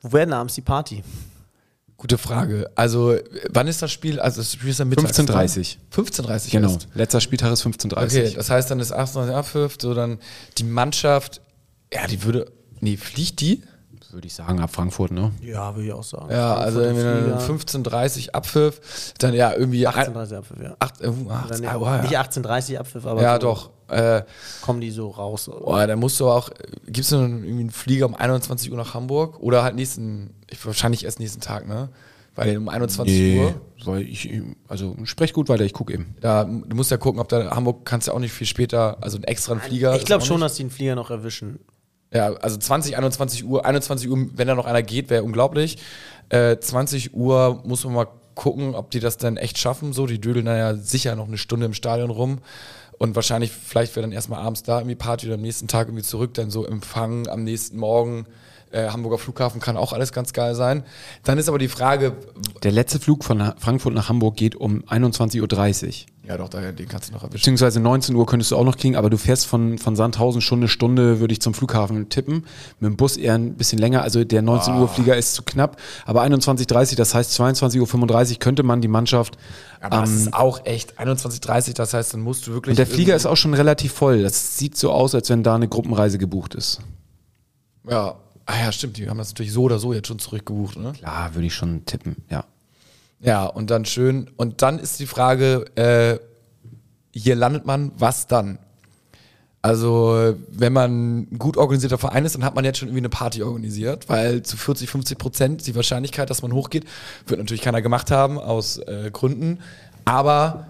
Wo werden abends die Party? Gute Frage. Also, wann ist das Spiel? Also, das Spiel ist am Mittag. fünfzehn Uhr dreißig. fünfzehn Uhr dreißig Genau. Erst. Letzter Spieltag ist fünfzehn Uhr dreißig. Okay, das heißt, dann ist achtzehn Uhr fünf, so dann die Mannschaft, ja, die würde, nee, fliegt die? Würde ich sagen, ab Frankfurt, ne? Ja, würde ich auch sagen. Ja, also fünfzehn Uhr dreißig Abpfiff, dann ja irgendwie... achtzehn Uhr dreißig Abpfiff, ja. Acht, äh, acht, nee, oh, ja. Nicht achtzehn Uhr dreißig Abpfiff, aber... Ja, so doch. Äh, kommen die so raus? Boah, dann musst du auch... Gibt es irgendwie einen Flieger um einundzwanzig Uhr nach Hamburg? Oder halt nächsten... Wahrscheinlich erst nächsten Tag, ne? Weil um einundzwanzig Uhr... Weil ich, also sprech gut weiter, ich gucke eben. Ja, du musst ja gucken, ob da Hamburg kannst ja auch nicht viel später... Also einen extra einen Flieger... Ich glaube schon, dass die einen Flieger noch erwischen. Ja, also zwanzig, einundzwanzig Uhr, einundzwanzig Uhr, wenn da noch einer geht, wäre unglaublich. Äh, zwanzig Uhr muss man mal gucken, ob die das dann echt schaffen. So, die dödeln dann ja sicher noch eine Stunde im Stadion rum. Und wahrscheinlich, vielleicht wäre dann erstmal abends da irgendwie Party oder am nächsten Tag irgendwie zurück, dann so Empfang am nächsten Morgen. Äh, Hamburger Flughafen kann auch alles ganz geil sein. Dann ist aber die Frage... Der letzte Flug von Frankfurt nach Hamburg geht um einundzwanzig Uhr dreißig. Ja doch, den kannst du noch erwischen. Beziehungsweise neunzehn Uhr könntest du auch noch kriegen, aber du fährst von, von Sandhausen schon eine Stunde, würde ich zum Flughafen tippen. Mit dem Bus eher ein bisschen länger, also der neunzehn Uhr Flieger ist zu knapp. Aber einundzwanzig Uhr dreißig, das heißt zweiundzwanzig Uhr fünfunddreißig könnte man die Mannschaft... Aber ähm, das ist auch echt einundzwanzig Uhr dreißig, das heißt, dann musst du wirklich... Und der Flieger ist auch schon relativ voll. Das sieht so aus, als wenn da eine Gruppenreise gebucht ist. Ja, ah ja, stimmt, die haben das natürlich so oder so jetzt schon zurückgebucht, ne? Klar, würde ich schon tippen, ja. Ja, und dann schön, und dann ist die Frage, äh, hier landet man, was dann? Also, wenn man ein gut organisierter Verein ist, dann hat man jetzt schon irgendwie eine Party organisiert, weil zu vierzig, fünfzig Prozent die Wahrscheinlichkeit, dass man hochgeht, wird natürlich keiner gemacht haben, aus äh, Gründen, aber...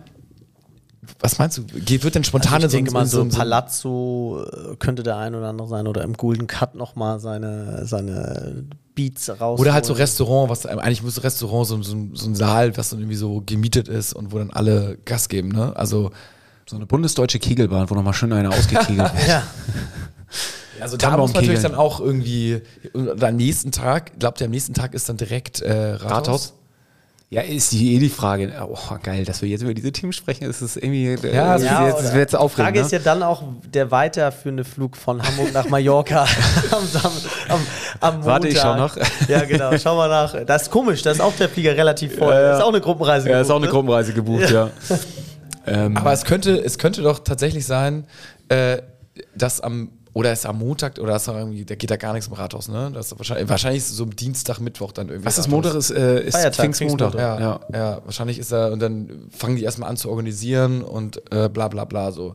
Was meinst du? Wird denn spontan also ich denke mal, so ein Palazzo könnte der ein oder andere sein oder im Golden Cut nochmal seine, seine Beats raus. Oder halt so Restaurant, was eigentlich muss Restaurant, so, so, so ein Saal, was dann irgendwie so gemietet ist und wo dann alle Gas geben, ne? Also so eine bundesdeutsche Kegelbahn, wo nochmal schön einer ausgekegelt wird. Ja. Also da muss man natürlich dann auch irgendwie am nächsten Tag, glaubt ihr, am nächsten Tag ist dann direkt äh, Rathaus? Rathaus? Ja, ist die, eh die Frage, oh geil, dass wir jetzt über diese Themen sprechen, ist es irgendwie, ja, das ja, wird jetzt, jetzt aufregend. Die Frage ne? ist ja dann auch der weiterführende Flug von Hamburg nach Mallorca am, am, am Montag. Warte, ich schau nach. Ja genau, schau mal nach. Das ist komisch, da ist auch der Flieger relativ voll, ja, ja. Das ist auch eine Gruppenreise ja, gebucht. Ja, ist auch eine Gruppenreise gebucht, ja. ja. ähm. Aber es könnte, es könnte doch tatsächlich sein, äh, dass am, oder ist am Montag, oder ist da, irgendwie, da geht da gar nichts im Rathaus, ne? Das ist wahrscheinlich, wahrscheinlich ist es so am Dienstag, Mittwoch dann irgendwie. Was ist Montag? Ist, äh, ist Feiertag, Pfingstmontag. Ja, ja. ja, wahrscheinlich ist da, und dann fangen die erstmal an zu organisieren und äh, bla bla bla so.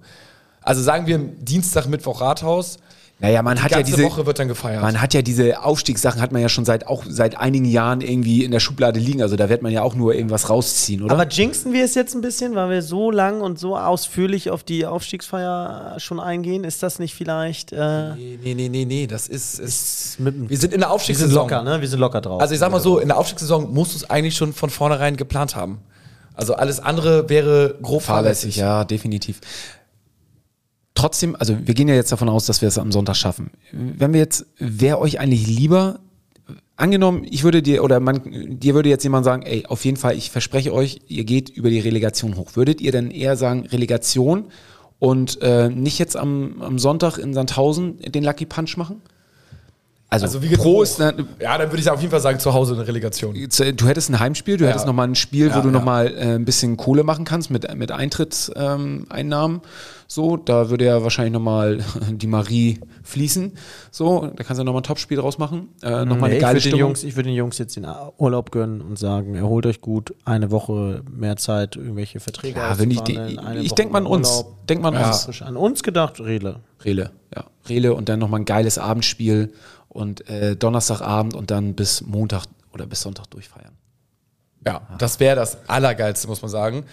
Also sagen wir Dienstag, Mittwoch Rathaus. Naja, man die hat ganze ja diese Woche wird dann gefeiert. Man hat ja diese Aufstiegssachen, hat man ja schon seit auch seit einigen Jahren irgendwie in der Schublade liegen. Also da wird man ja auch nur irgendwas rausziehen, oder? Aber jinxen wir es jetzt ein bisschen, weil wir so lang und so ausführlich auf die Aufstiegsfeier schon eingehen? Ist das nicht vielleicht? Äh, nee, nee, nee, nee, nee, das ist, ist, ist mit, wir sind in der Aufstiegssaison. Wir sind locker, ne? Wir sind locker drauf. Also ich sag mal so, in der Aufstiegssaison musst du es eigentlich schon von vornherein geplant haben. Also alles andere wäre grob fahrlässig. Ja, definitiv. Trotzdem, also wir gehen ja jetzt davon aus, dass wir es am Sonntag schaffen. Wenn wir jetzt, wäre euch eigentlich lieber, angenommen, ich würde dir, oder man, dir würde jetzt jemand sagen, ey, auf jeden Fall, ich verspreche euch, ihr geht über die Relegation hoch. Würdet ihr denn eher sagen, Relegation und äh, nicht jetzt am, am Sonntag in Sandhausen den Lucky Punch machen? Also, also wie gesagt, Pro ist eine, ja, dann würde ich auf jeden Fall sagen, zu Hause eine Relegation. Du hättest ein Heimspiel, du ja. hättest nochmal ein Spiel, ja, wo du ja. nochmal äh, ein bisschen Kohle machen kannst mit, mit Eintrittseinnahmen. So, da würde ja wahrscheinlich nochmal die Marie fließen. So, da kannst du nochmal ein Topspiel draus machen. Äh, nochmal nee, eine geile ich Stimmung. Den Jungs, ich würde den Jungs jetzt den Urlaub gönnen und sagen, erholt euch gut, eine Woche mehr Zeit, irgendwelche Verträge ja, wenn ich, die, ich denke mal an uns. Denk mal an, ja. uns. an uns gedacht, Rehle. Rehle, ja. Rehle und dann nochmal ein geiles Abendspiel. Und äh, Donnerstagabend und dann bis Montag oder bis Sonntag durchfeiern. Ja, ah. das wäre das Allergeilste, muss man sagen.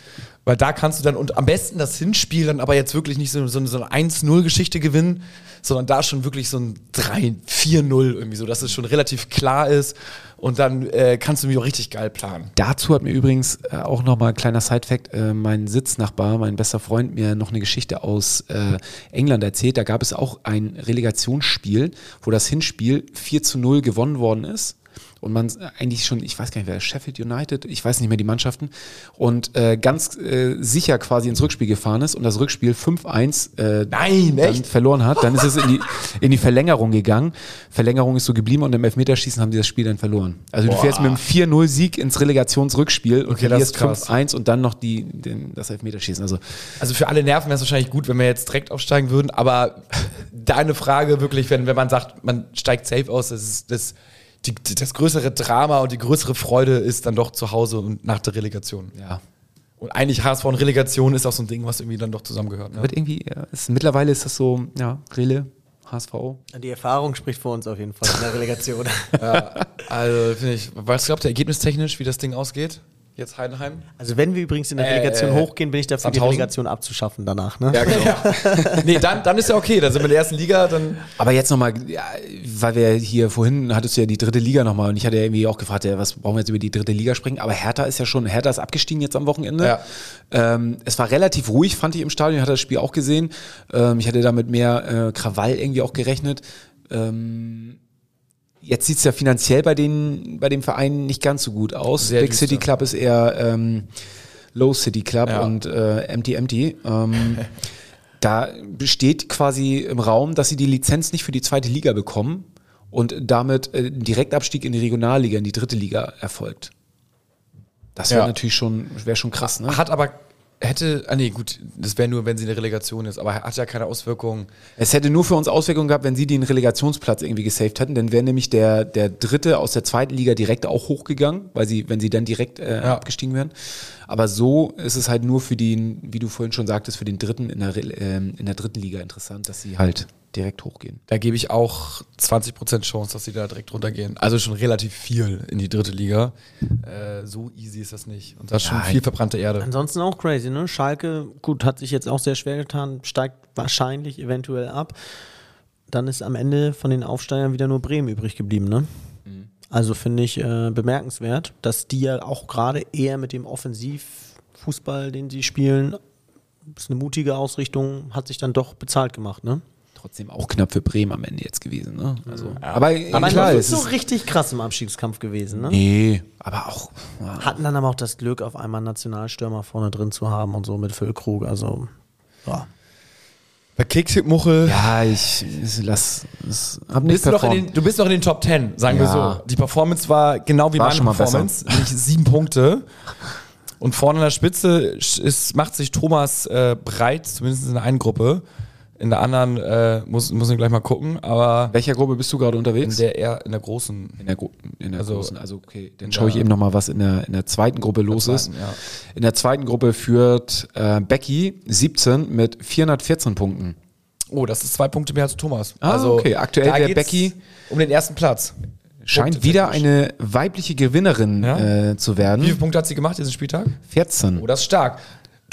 Weil da kannst du dann und am besten das Hinspiel dann aber jetzt wirklich nicht so, so, so eine eins null Geschichte gewinnen, sondern da schon wirklich so ein drei vier null irgendwie so, dass es schon relativ klar ist und dann äh, kannst du mich auch richtig geil planen. Dazu hat mir übrigens äh, auch nochmal ein kleiner Side-Fact, äh, mein Sitznachbar, mein bester Freund, mir noch eine Geschichte aus äh, England erzählt. Da gab es auch ein Relegationsspiel, wo das Hinspiel vier zu null gewonnen worden ist. Und man eigentlich schon, ich weiß gar nicht, wer Sheffield United, ich weiß nicht mehr die Mannschaften, und äh, ganz äh, sicher quasi ins Rückspiel gefahren ist und das Rückspiel fünf eins äh, Nein, dann echt? verloren hat. Dann ist es in die, in die Verlängerung gegangen. Verlängerung ist so geblieben und im Elfmeterschießen haben die das Spiel dann verloren. Also Boah. du fährst mit einem vier null Sieg ins Relegationsrückspiel und okay, verlierst fünf eins und dann noch die, den, das Elfmeterschießen. Also, also für alle Nerven wäre es wahrscheinlich gut, wenn wir jetzt direkt aufsteigen würden, aber deine Frage wirklich, wenn, wenn man sagt, man steigt safe aus, das ist das Die, das größere Drama und die größere Freude ist dann doch zu Hause und nach der Relegation. Ja. Und eigentlich H S V und Relegation ist auch so ein Ding, was irgendwie dann doch zusammengehört. Ne? Wird irgendwie, ist, mittlerweile ist das so, ja, Rele, H S V. Die Erfahrung spricht für uns auf jeden Fall in der Relegation. Ja, also finde ich, was glaubt ihr ergebnistechnisch, wie das Ding ausgeht? Jetzt Heidenheim. Also wenn wir übrigens in der Relegation äh, äh, hochgehen, bin ich dafür, Sandhausen. Die Relegation abzuschaffen danach. Ne? Ja, genau. Ja. Nee, dann, dann ist ja okay, dann sind wir in der ersten Liga. Dann aber jetzt nochmal, ja, weil wir hier vorhin, hattest du ja die dritte Liga nochmal und ich hatte ja irgendwie auch gefragt, ja, was brauchen wir jetzt über die dritte Liga sprechen, aber Hertha ist ja schon, Hertha ist abgestiegen jetzt am Wochenende. Ja. Ähm, es war relativ ruhig, fand ich im Stadion, ich hatte das Spiel auch gesehen. Ähm, ich hatte damit mehr äh, Krawall irgendwie auch gerechnet. Ähm... Jetzt sieht es ja finanziell bei den, bei dem Verein nicht ganz so gut aus. Sehr Big düster. City Club ist eher ähm, Low City Club ja. und äh, empty, empty. Ähm, da steht quasi im Raum, dass sie die Lizenz nicht für die zweite Liga bekommen und damit äh, ein Direktabstieg in die Regionalliga, in die dritte Liga erfolgt. Das wäre ja. natürlich schon, wäre schon krass. Ne? Hat aber... Hätte, ah nee, gut, das wäre nur, wenn sie in der Relegation ist, aber hat ja keine Auswirkungen. Es hätte nur für uns Auswirkungen gehabt, wenn sie den Relegationsplatz irgendwie gesaved hätten, dann wäre nämlich der, der Dritte aus der zweiten Liga direkt auch hochgegangen, weil sie, wenn sie dann direkt äh, ja. abgestiegen wären. Aber so ist es halt nur für den, wie du vorhin schon sagtest, für den Dritten in der, äh, in der dritten Liga interessant, dass sie halt direkt hochgehen. Da gebe ich auch zwanzig Prozent Chance, dass sie da direkt runtergehen. Also schon relativ viel in die dritte Liga. Äh, so easy ist das nicht. Und das ist Nein. schon viel verbrannte Erde. Ansonsten auch crazy, ne? Schalke, gut, hat sich jetzt auch sehr schwer getan, steigt wahrscheinlich eventuell ab. Dann ist am Ende von den Aufsteigern wieder nur Bremen übrig geblieben, ne? Mhm. Also finde ich äh, bemerkenswert, dass die ja auch gerade eher mit dem Offensivfußball, den sie spielen, ist eine mutige Ausrichtung, hat sich dann doch bezahlt gemacht, ne? Trotzdem auch knapp für Bremen am Ende jetzt gewesen. Ne? Also, ja. Aber, aber klar, ist so richtig krass im Abstiegskampf gewesen. Ne? Nee, aber auch. Ja. Hatten dann aber auch das Glück, auf einmal einen Nationalstürmer vorne drin zu haben und so mit Füllkrug. Also, ja. Bei Kicktipp Muchel. Ja, ich, ich lass. Ich hab nicht du, bist noch in den, du bist noch in den Top Ten, sagen ja. wir so. Die Performance war genau wie war meine Performance. Nämlich sieben Punkte. Und vorne an der Spitze ist, macht sich Thomas äh, breit, zumindest in der einen Gruppe. In der anderen äh, muss muss ich gleich mal gucken, aber... In welcher Gruppe bist du gerade unterwegs? In der eher, in der großen. In der, Gro- in der also, großen, also okay. Dann schaue ich eben nochmal, was in der, in der zweiten Gruppe los zweiten, ist. Ja. In der zweiten Gruppe führt äh, Becky siebzehn mit vierhundertvierzehn Punkten. Oh, das ist zwei Punkte mehr als Thomas. Ah, also, okay. Aktuell wäre Becky... um den ersten Platz. Scheint Punkte wieder eine weibliche Gewinnerin ja? äh, zu werden. Wie viele Punkte hat sie gemacht diesen Spieltag? vierzehn. Oh, das ist stark.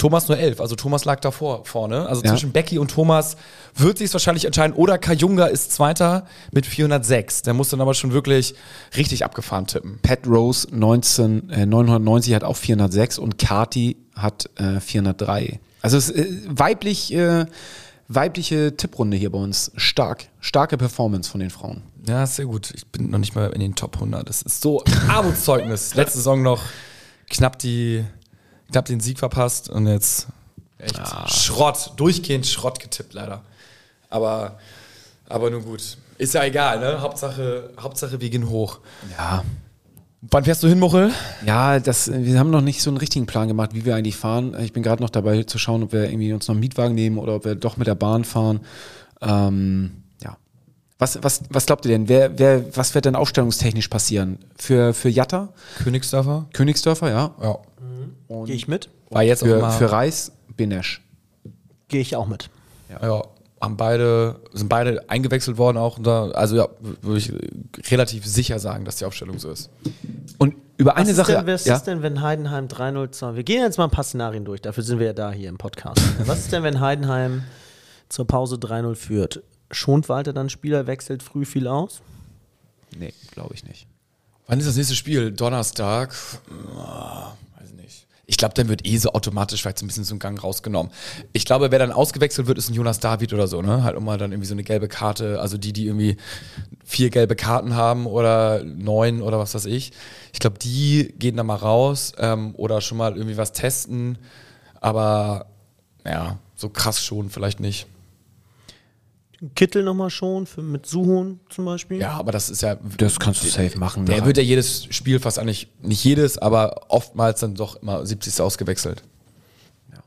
Thomas nur elf, also Thomas lag davor vorne. Also ja. zwischen Becky und Thomas wird sich es wahrscheinlich entscheiden. Oder Kajunga ist Zweiter mit vierhundertsechs. Der muss dann aber schon wirklich richtig abgefahren tippen. Pat Rose neunzehnhundertneunzig hat auch vierhundertsechs und Kati hat äh, vierhundertdrei. Also es ist äh, weiblich, äh, weibliche Tipprunde hier bei uns. Stark. Starke Performance von den Frauen. Ja, sehr gut. Ich bin noch nicht mal in den Top hundert. Das ist so Armutszeugnis. Letzte Saison noch knapp die... Ich habe den Sieg verpasst und jetzt echt ah. Schrott, durchgehend Schrott getippt leider. Aber, aber nun gut. Ist ja egal, ne? Hauptsache, Hauptsache wir gehen hoch. Ja. Wann fährst du hin, Muchel? Ja, das, wir haben noch nicht so einen richtigen Plan gemacht, wie wir eigentlich fahren. Ich bin gerade noch dabei zu schauen, ob wir irgendwie uns noch einen Mietwagen nehmen oder ob wir doch mit der Bahn fahren. Ähm, ja. Was, was, was glaubt ihr denn? Wer, wer, was wird denn aufstellungstechnisch passieren? Für, für Jatta? Königsdörfer? Königsdörfer, ja. Ja. Gehe ich mit? War jetzt für, auch für Reis, Benesch. Gehe ich auch mit. Ja, ja haben beide, sind beide eingewechselt worden auch. Da, also ja, würde ich relativ sicher sagen, dass die Aufstellung so ist. Über eine was Sache. Denn, was ja? ist denn, wenn Heidenheim drei null? Wir gehen jetzt mal ein paar Szenarien durch, dafür sind wir ja da hier im Podcast. Was ist denn, wenn Heidenheim zur Pause drei null führt? Schont Walter dann Spieler, wechselt früh viel aus? Nee, glaube ich nicht. Wann ist das nächste Spiel? Donnerstag? Oh, weiß nicht. Ich glaube, dann wird eh so automatisch vielleicht so ein bisschen so ein Gang rausgenommen. Ich glaube, wer dann ausgewechselt wird, ist ein Jonas David oder so, ne? Halt um mal dann irgendwie so eine gelbe Karte, also die, die irgendwie vier gelbe Karten haben oder neun oder was weiß ich. Ich glaube, die gehen dann mal raus ähm, oder schon mal irgendwie was testen. Aber ja, so krass schon vielleicht nicht. Kittel nochmal schon, für, mit Suhun zum Beispiel. Ja, aber das ist ja... Das kannst du safe machen. Der ja. wird ja jedes Spiel fast eigentlich, nicht jedes, aber oftmals dann doch immer siebzig ausgewechselt. Ja.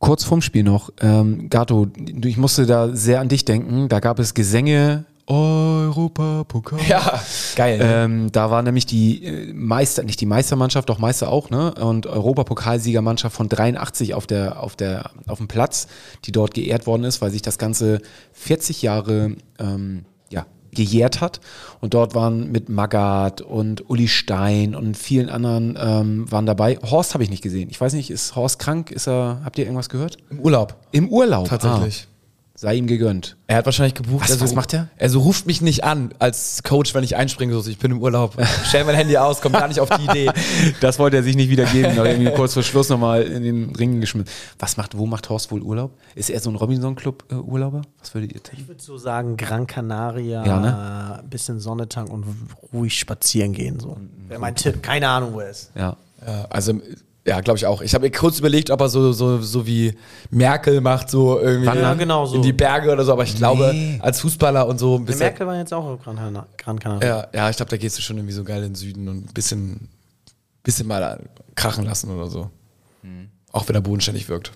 Kurz vorm Spiel noch, ähm, Gato, ich musste da sehr an dich denken, da gab es Gesänge, Europapokal. Ja, geil. Ähm, da war nämlich die Meister, nicht die Meistermannschaft, doch Meister auch, ne? Und Europapokalsiegermannschaft von dreiundachtzig auf der, auf der, auf dem Platz, die dort geehrt worden ist, weil sich das Ganze vierzig Jahre ähm, ja, gejährt hat. Und dort waren mit Magath und Uli Stein und vielen anderen ähm, waren dabei. Horst habe ich nicht gesehen. Ich weiß nicht, ist Horst krank? Ist er? Habt ihr irgendwas gehört? Im Urlaub. Im Urlaub. Tatsächlich. Ah. Sei ihm gegönnt. Er hat wahrscheinlich gebucht. Was, also, was macht er? Also ruft mich nicht an als Coach, wenn ich einspringen muss. Ich bin im Urlaub. Stell mein Handy aus, kommt gar nicht auf die Idee. Das wollte er sich nicht wieder geben. Noch irgendwie kurz vor Schluss nochmal in den Ring geschmissen. Was macht, wo macht Horst wohl Urlaub? Ist er so ein Robinson-Club-Urlauber? Was würdet ihr tun? Ich würde so sagen, Gran Canaria, ja, ne? Bisschen Sonne tanken und ruhig spazieren gehen. So. Wäre mein Tipp. Keine Ahnung, wo er ist. Ja, also... Ja, glaube ich auch. Ich habe mir kurz überlegt, ob er so, so, so wie Merkel macht, so irgendwie ja, genau so. In die Berge oder so. Aber ich nee. glaube, als Fußballer und so ein bisschen... Der Merkel war jetzt auch auf Gran Canaria. Ja, ja, ich glaube, da gehst du schon irgendwie so geil in den Süden und ein bisschen, bisschen mal krachen lassen oder so. Mhm. Auch wenn er bodenständig wirkt.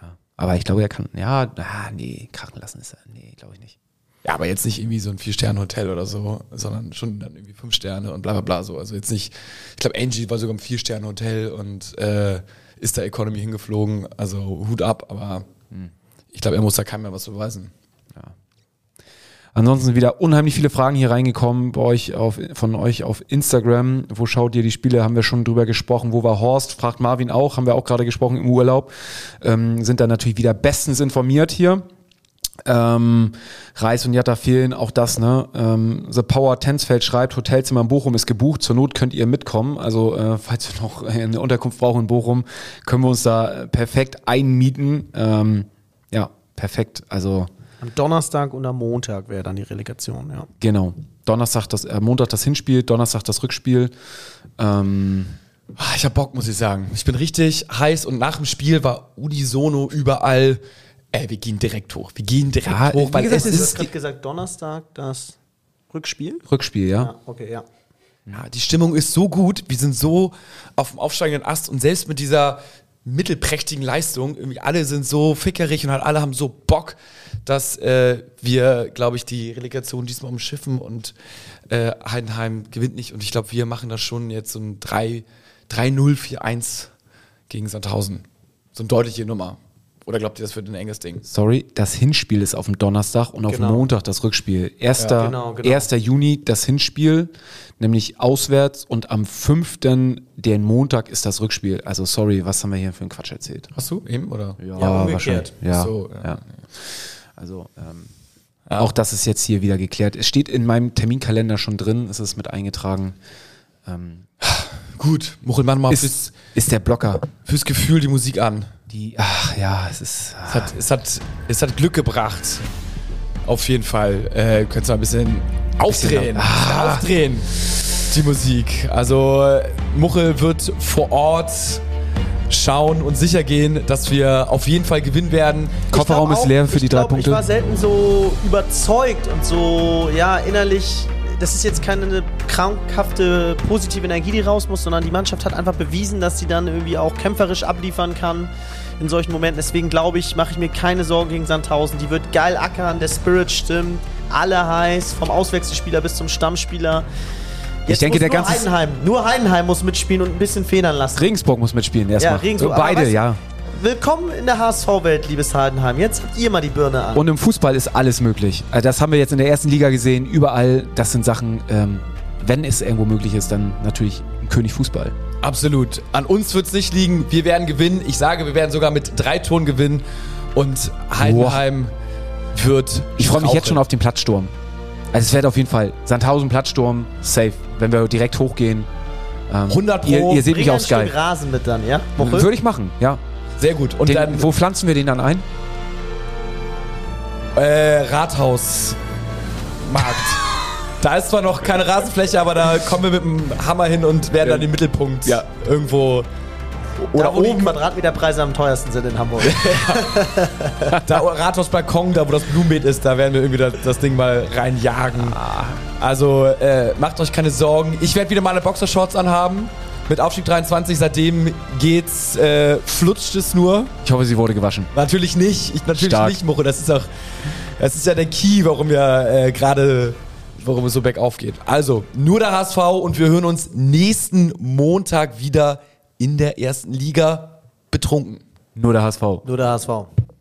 Ja, aber ich glaube, er kann... Ja, ah, nee, krachen lassen ist er... Nee, glaube ich nicht. Ja, aber jetzt nicht irgendwie so ein Vier-Sterne-Hotel oder so, sondern schon dann irgendwie fünf Sterne und bla bla bla so. Also jetzt nicht, ich glaube, Angie war sogar im Vier-Sterne-Hotel und äh, ist da Economy hingeflogen, also Hut ab, aber hm. ich glaube, er muss da keinem mehr was beweisen. Ja. Ansonsten wieder unheimlich viele Fragen hier reingekommen bei euch auf, von euch auf Instagram. Wo schaut ihr die Spiele? Haben wir schon drüber gesprochen. Wo war Horst? Fragt Marvin auch, haben wir auch gerade gesprochen im Urlaub. Ähm, sind da natürlich wieder bestens informiert hier. Ähm, Reis und Jatta fehlen, auch das, ne? Ähm, The Power Tensfeld schreibt, Hotelzimmer in Bochum ist gebucht, zur Not könnt ihr mitkommen. Also äh, falls wir noch eine Unterkunft brauchen in Bochum, können wir uns da perfekt einmieten. Ähm, ja, perfekt. Also am Donnerstag und am Montag wäre dann die Relegation, ja. Genau. Donnerstag das, äh, Montag das Hinspiel, Donnerstag das Rückspiel. Ähm, ich hab Bock, muss ich sagen. Ich bin richtig heiß und nach dem Spiel war unisono überall. Ey, wir gehen direkt hoch. Wir gehen direkt ja, hoch, weil gesagt, es ist... Du hast gerade gesagt, Donnerstag das Rückspiel? Rückspiel, ja. ja okay, ja. ja. Die Stimmung ist so gut, wir sind so auf dem aufsteigenden Ast und selbst mit dieser mittelprächtigen Leistung, irgendwie alle sind so fickerig und halt alle haben so Bock, dass äh, wir, glaube ich, die Relegation diesmal umschiffen und äh, Heidenheim gewinnt nicht. Und ich glaube, wir machen das schon jetzt so ein drei null vier eins gegen Sandhausen. So eine deutliche Nummer. Oder glaubt ihr, das wird ein enges Ding? Sorry, das Hinspiel ist auf dem Donnerstag und auf genau. Montag das Rückspiel. erster. Ja, genau, genau. erster Juni das Hinspiel, nämlich auswärts und am fünften den Montag ist das Rückspiel. Also sorry, was haben wir hier für einen Quatsch erzählt? Hast du eben, oder? Ja, ja umgekehrt. Ja, so, ja. Ja. Also ähm, ja. auch das ist jetzt hier wieder geklärt. Es steht in meinem Terminkalender schon drin, es ist mit eingetragen. Ähm, Gut, Muchel, mach mal. Ist, fürs, ist der Blocker. Fürs Gefühl die Musik an. Die, ach ja, es ist... Es hat, es hat, es hat Glück gebracht. Auf jeden Fall. Äh, könntest du mal ein bisschen aufdrehen. Bisschen ah. Aufdrehen, die Musik. Also Muchel wird vor Ort schauen und sicher gehen, dass wir auf jeden Fall gewinnen werden. Kofferraum ist leer für die drei Punkte. Ich war selten so überzeugt und so, ja, innerlich... Das ist jetzt keine krankhafte positive Energie, die raus muss, sondern die Mannschaft hat einfach bewiesen, dass sie dann irgendwie auch kämpferisch abliefern kann in solchen Momenten. Deswegen glaube ich, mache ich mir keine Sorgen gegen Sandhausen. Die wird geil ackern, der Spirit stimmt, alle heiß, vom Auswechselspieler bis zum Stammspieler. Jetzt ich denke, der nur ganze Heidenheim, nur Heidenheim muss mitspielen und ein bisschen federn lassen. Regensburg muss mitspielen erstmal. Ja, Regensburg, so, beide, weißt, ja. Willkommen in der H S V-Welt, liebes Heidenheim. Jetzt habt ihr mal die Birne an. Und im Fußball ist alles möglich. Das haben wir jetzt in der ersten Liga gesehen. Überall, das sind Sachen, ähm, wenn es irgendwo möglich ist, dann natürlich König Fußball. Absolut. An uns wird es nicht liegen. Wir werden gewinnen. Ich sage, wir werden sogar mit drei Toren gewinnen. Und Heidenheim wow. wird... Ich freue mich jetzt schon auf den Platzsturm. Also es wird auf jeden Fall Sandhausen Platzsturm, safe. Wenn wir direkt hochgehen. Ähm, hundert Pro. Ihr, ihr seht mich auf Sky. Ein Stück Rasen mit dann, ja? Muchel? Würde ich machen, ja. Sehr gut. Und den, dann, wo pflanzen wir den dann ein? Äh, Rathausmarkt. Da ist zwar noch keine Rasenfläche, aber da kommen wir mit dem Hammer hin und werden ja. dann den Mittelpunkt ja. irgendwo... Oder da, wo oben die Quadratmeterpreise am teuersten sind in Hamburg. Ja. Da Rathausbalkon, da wo das Blumenbeet ist, da werden wir irgendwie das, das Ding mal reinjagen. Ah. Also äh, macht euch keine Sorgen. Ich werde wieder meine Boxershorts anhaben. Mit Aufstieg dreiundzwanzig, seitdem geht's, äh, flutscht es nur. Ich hoffe, sie wurde gewaschen. Natürlich nicht. Ich, natürlich Stark. nicht, Muchel. Das ist auch, das ist ja der Key, warum wir äh, gerade... warum es so bergauf geht. Also, nur der H S V und wir hören uns nächsten Montag wieder in der ersten Liga betrunken. Nur der H S V. Nur der H S V.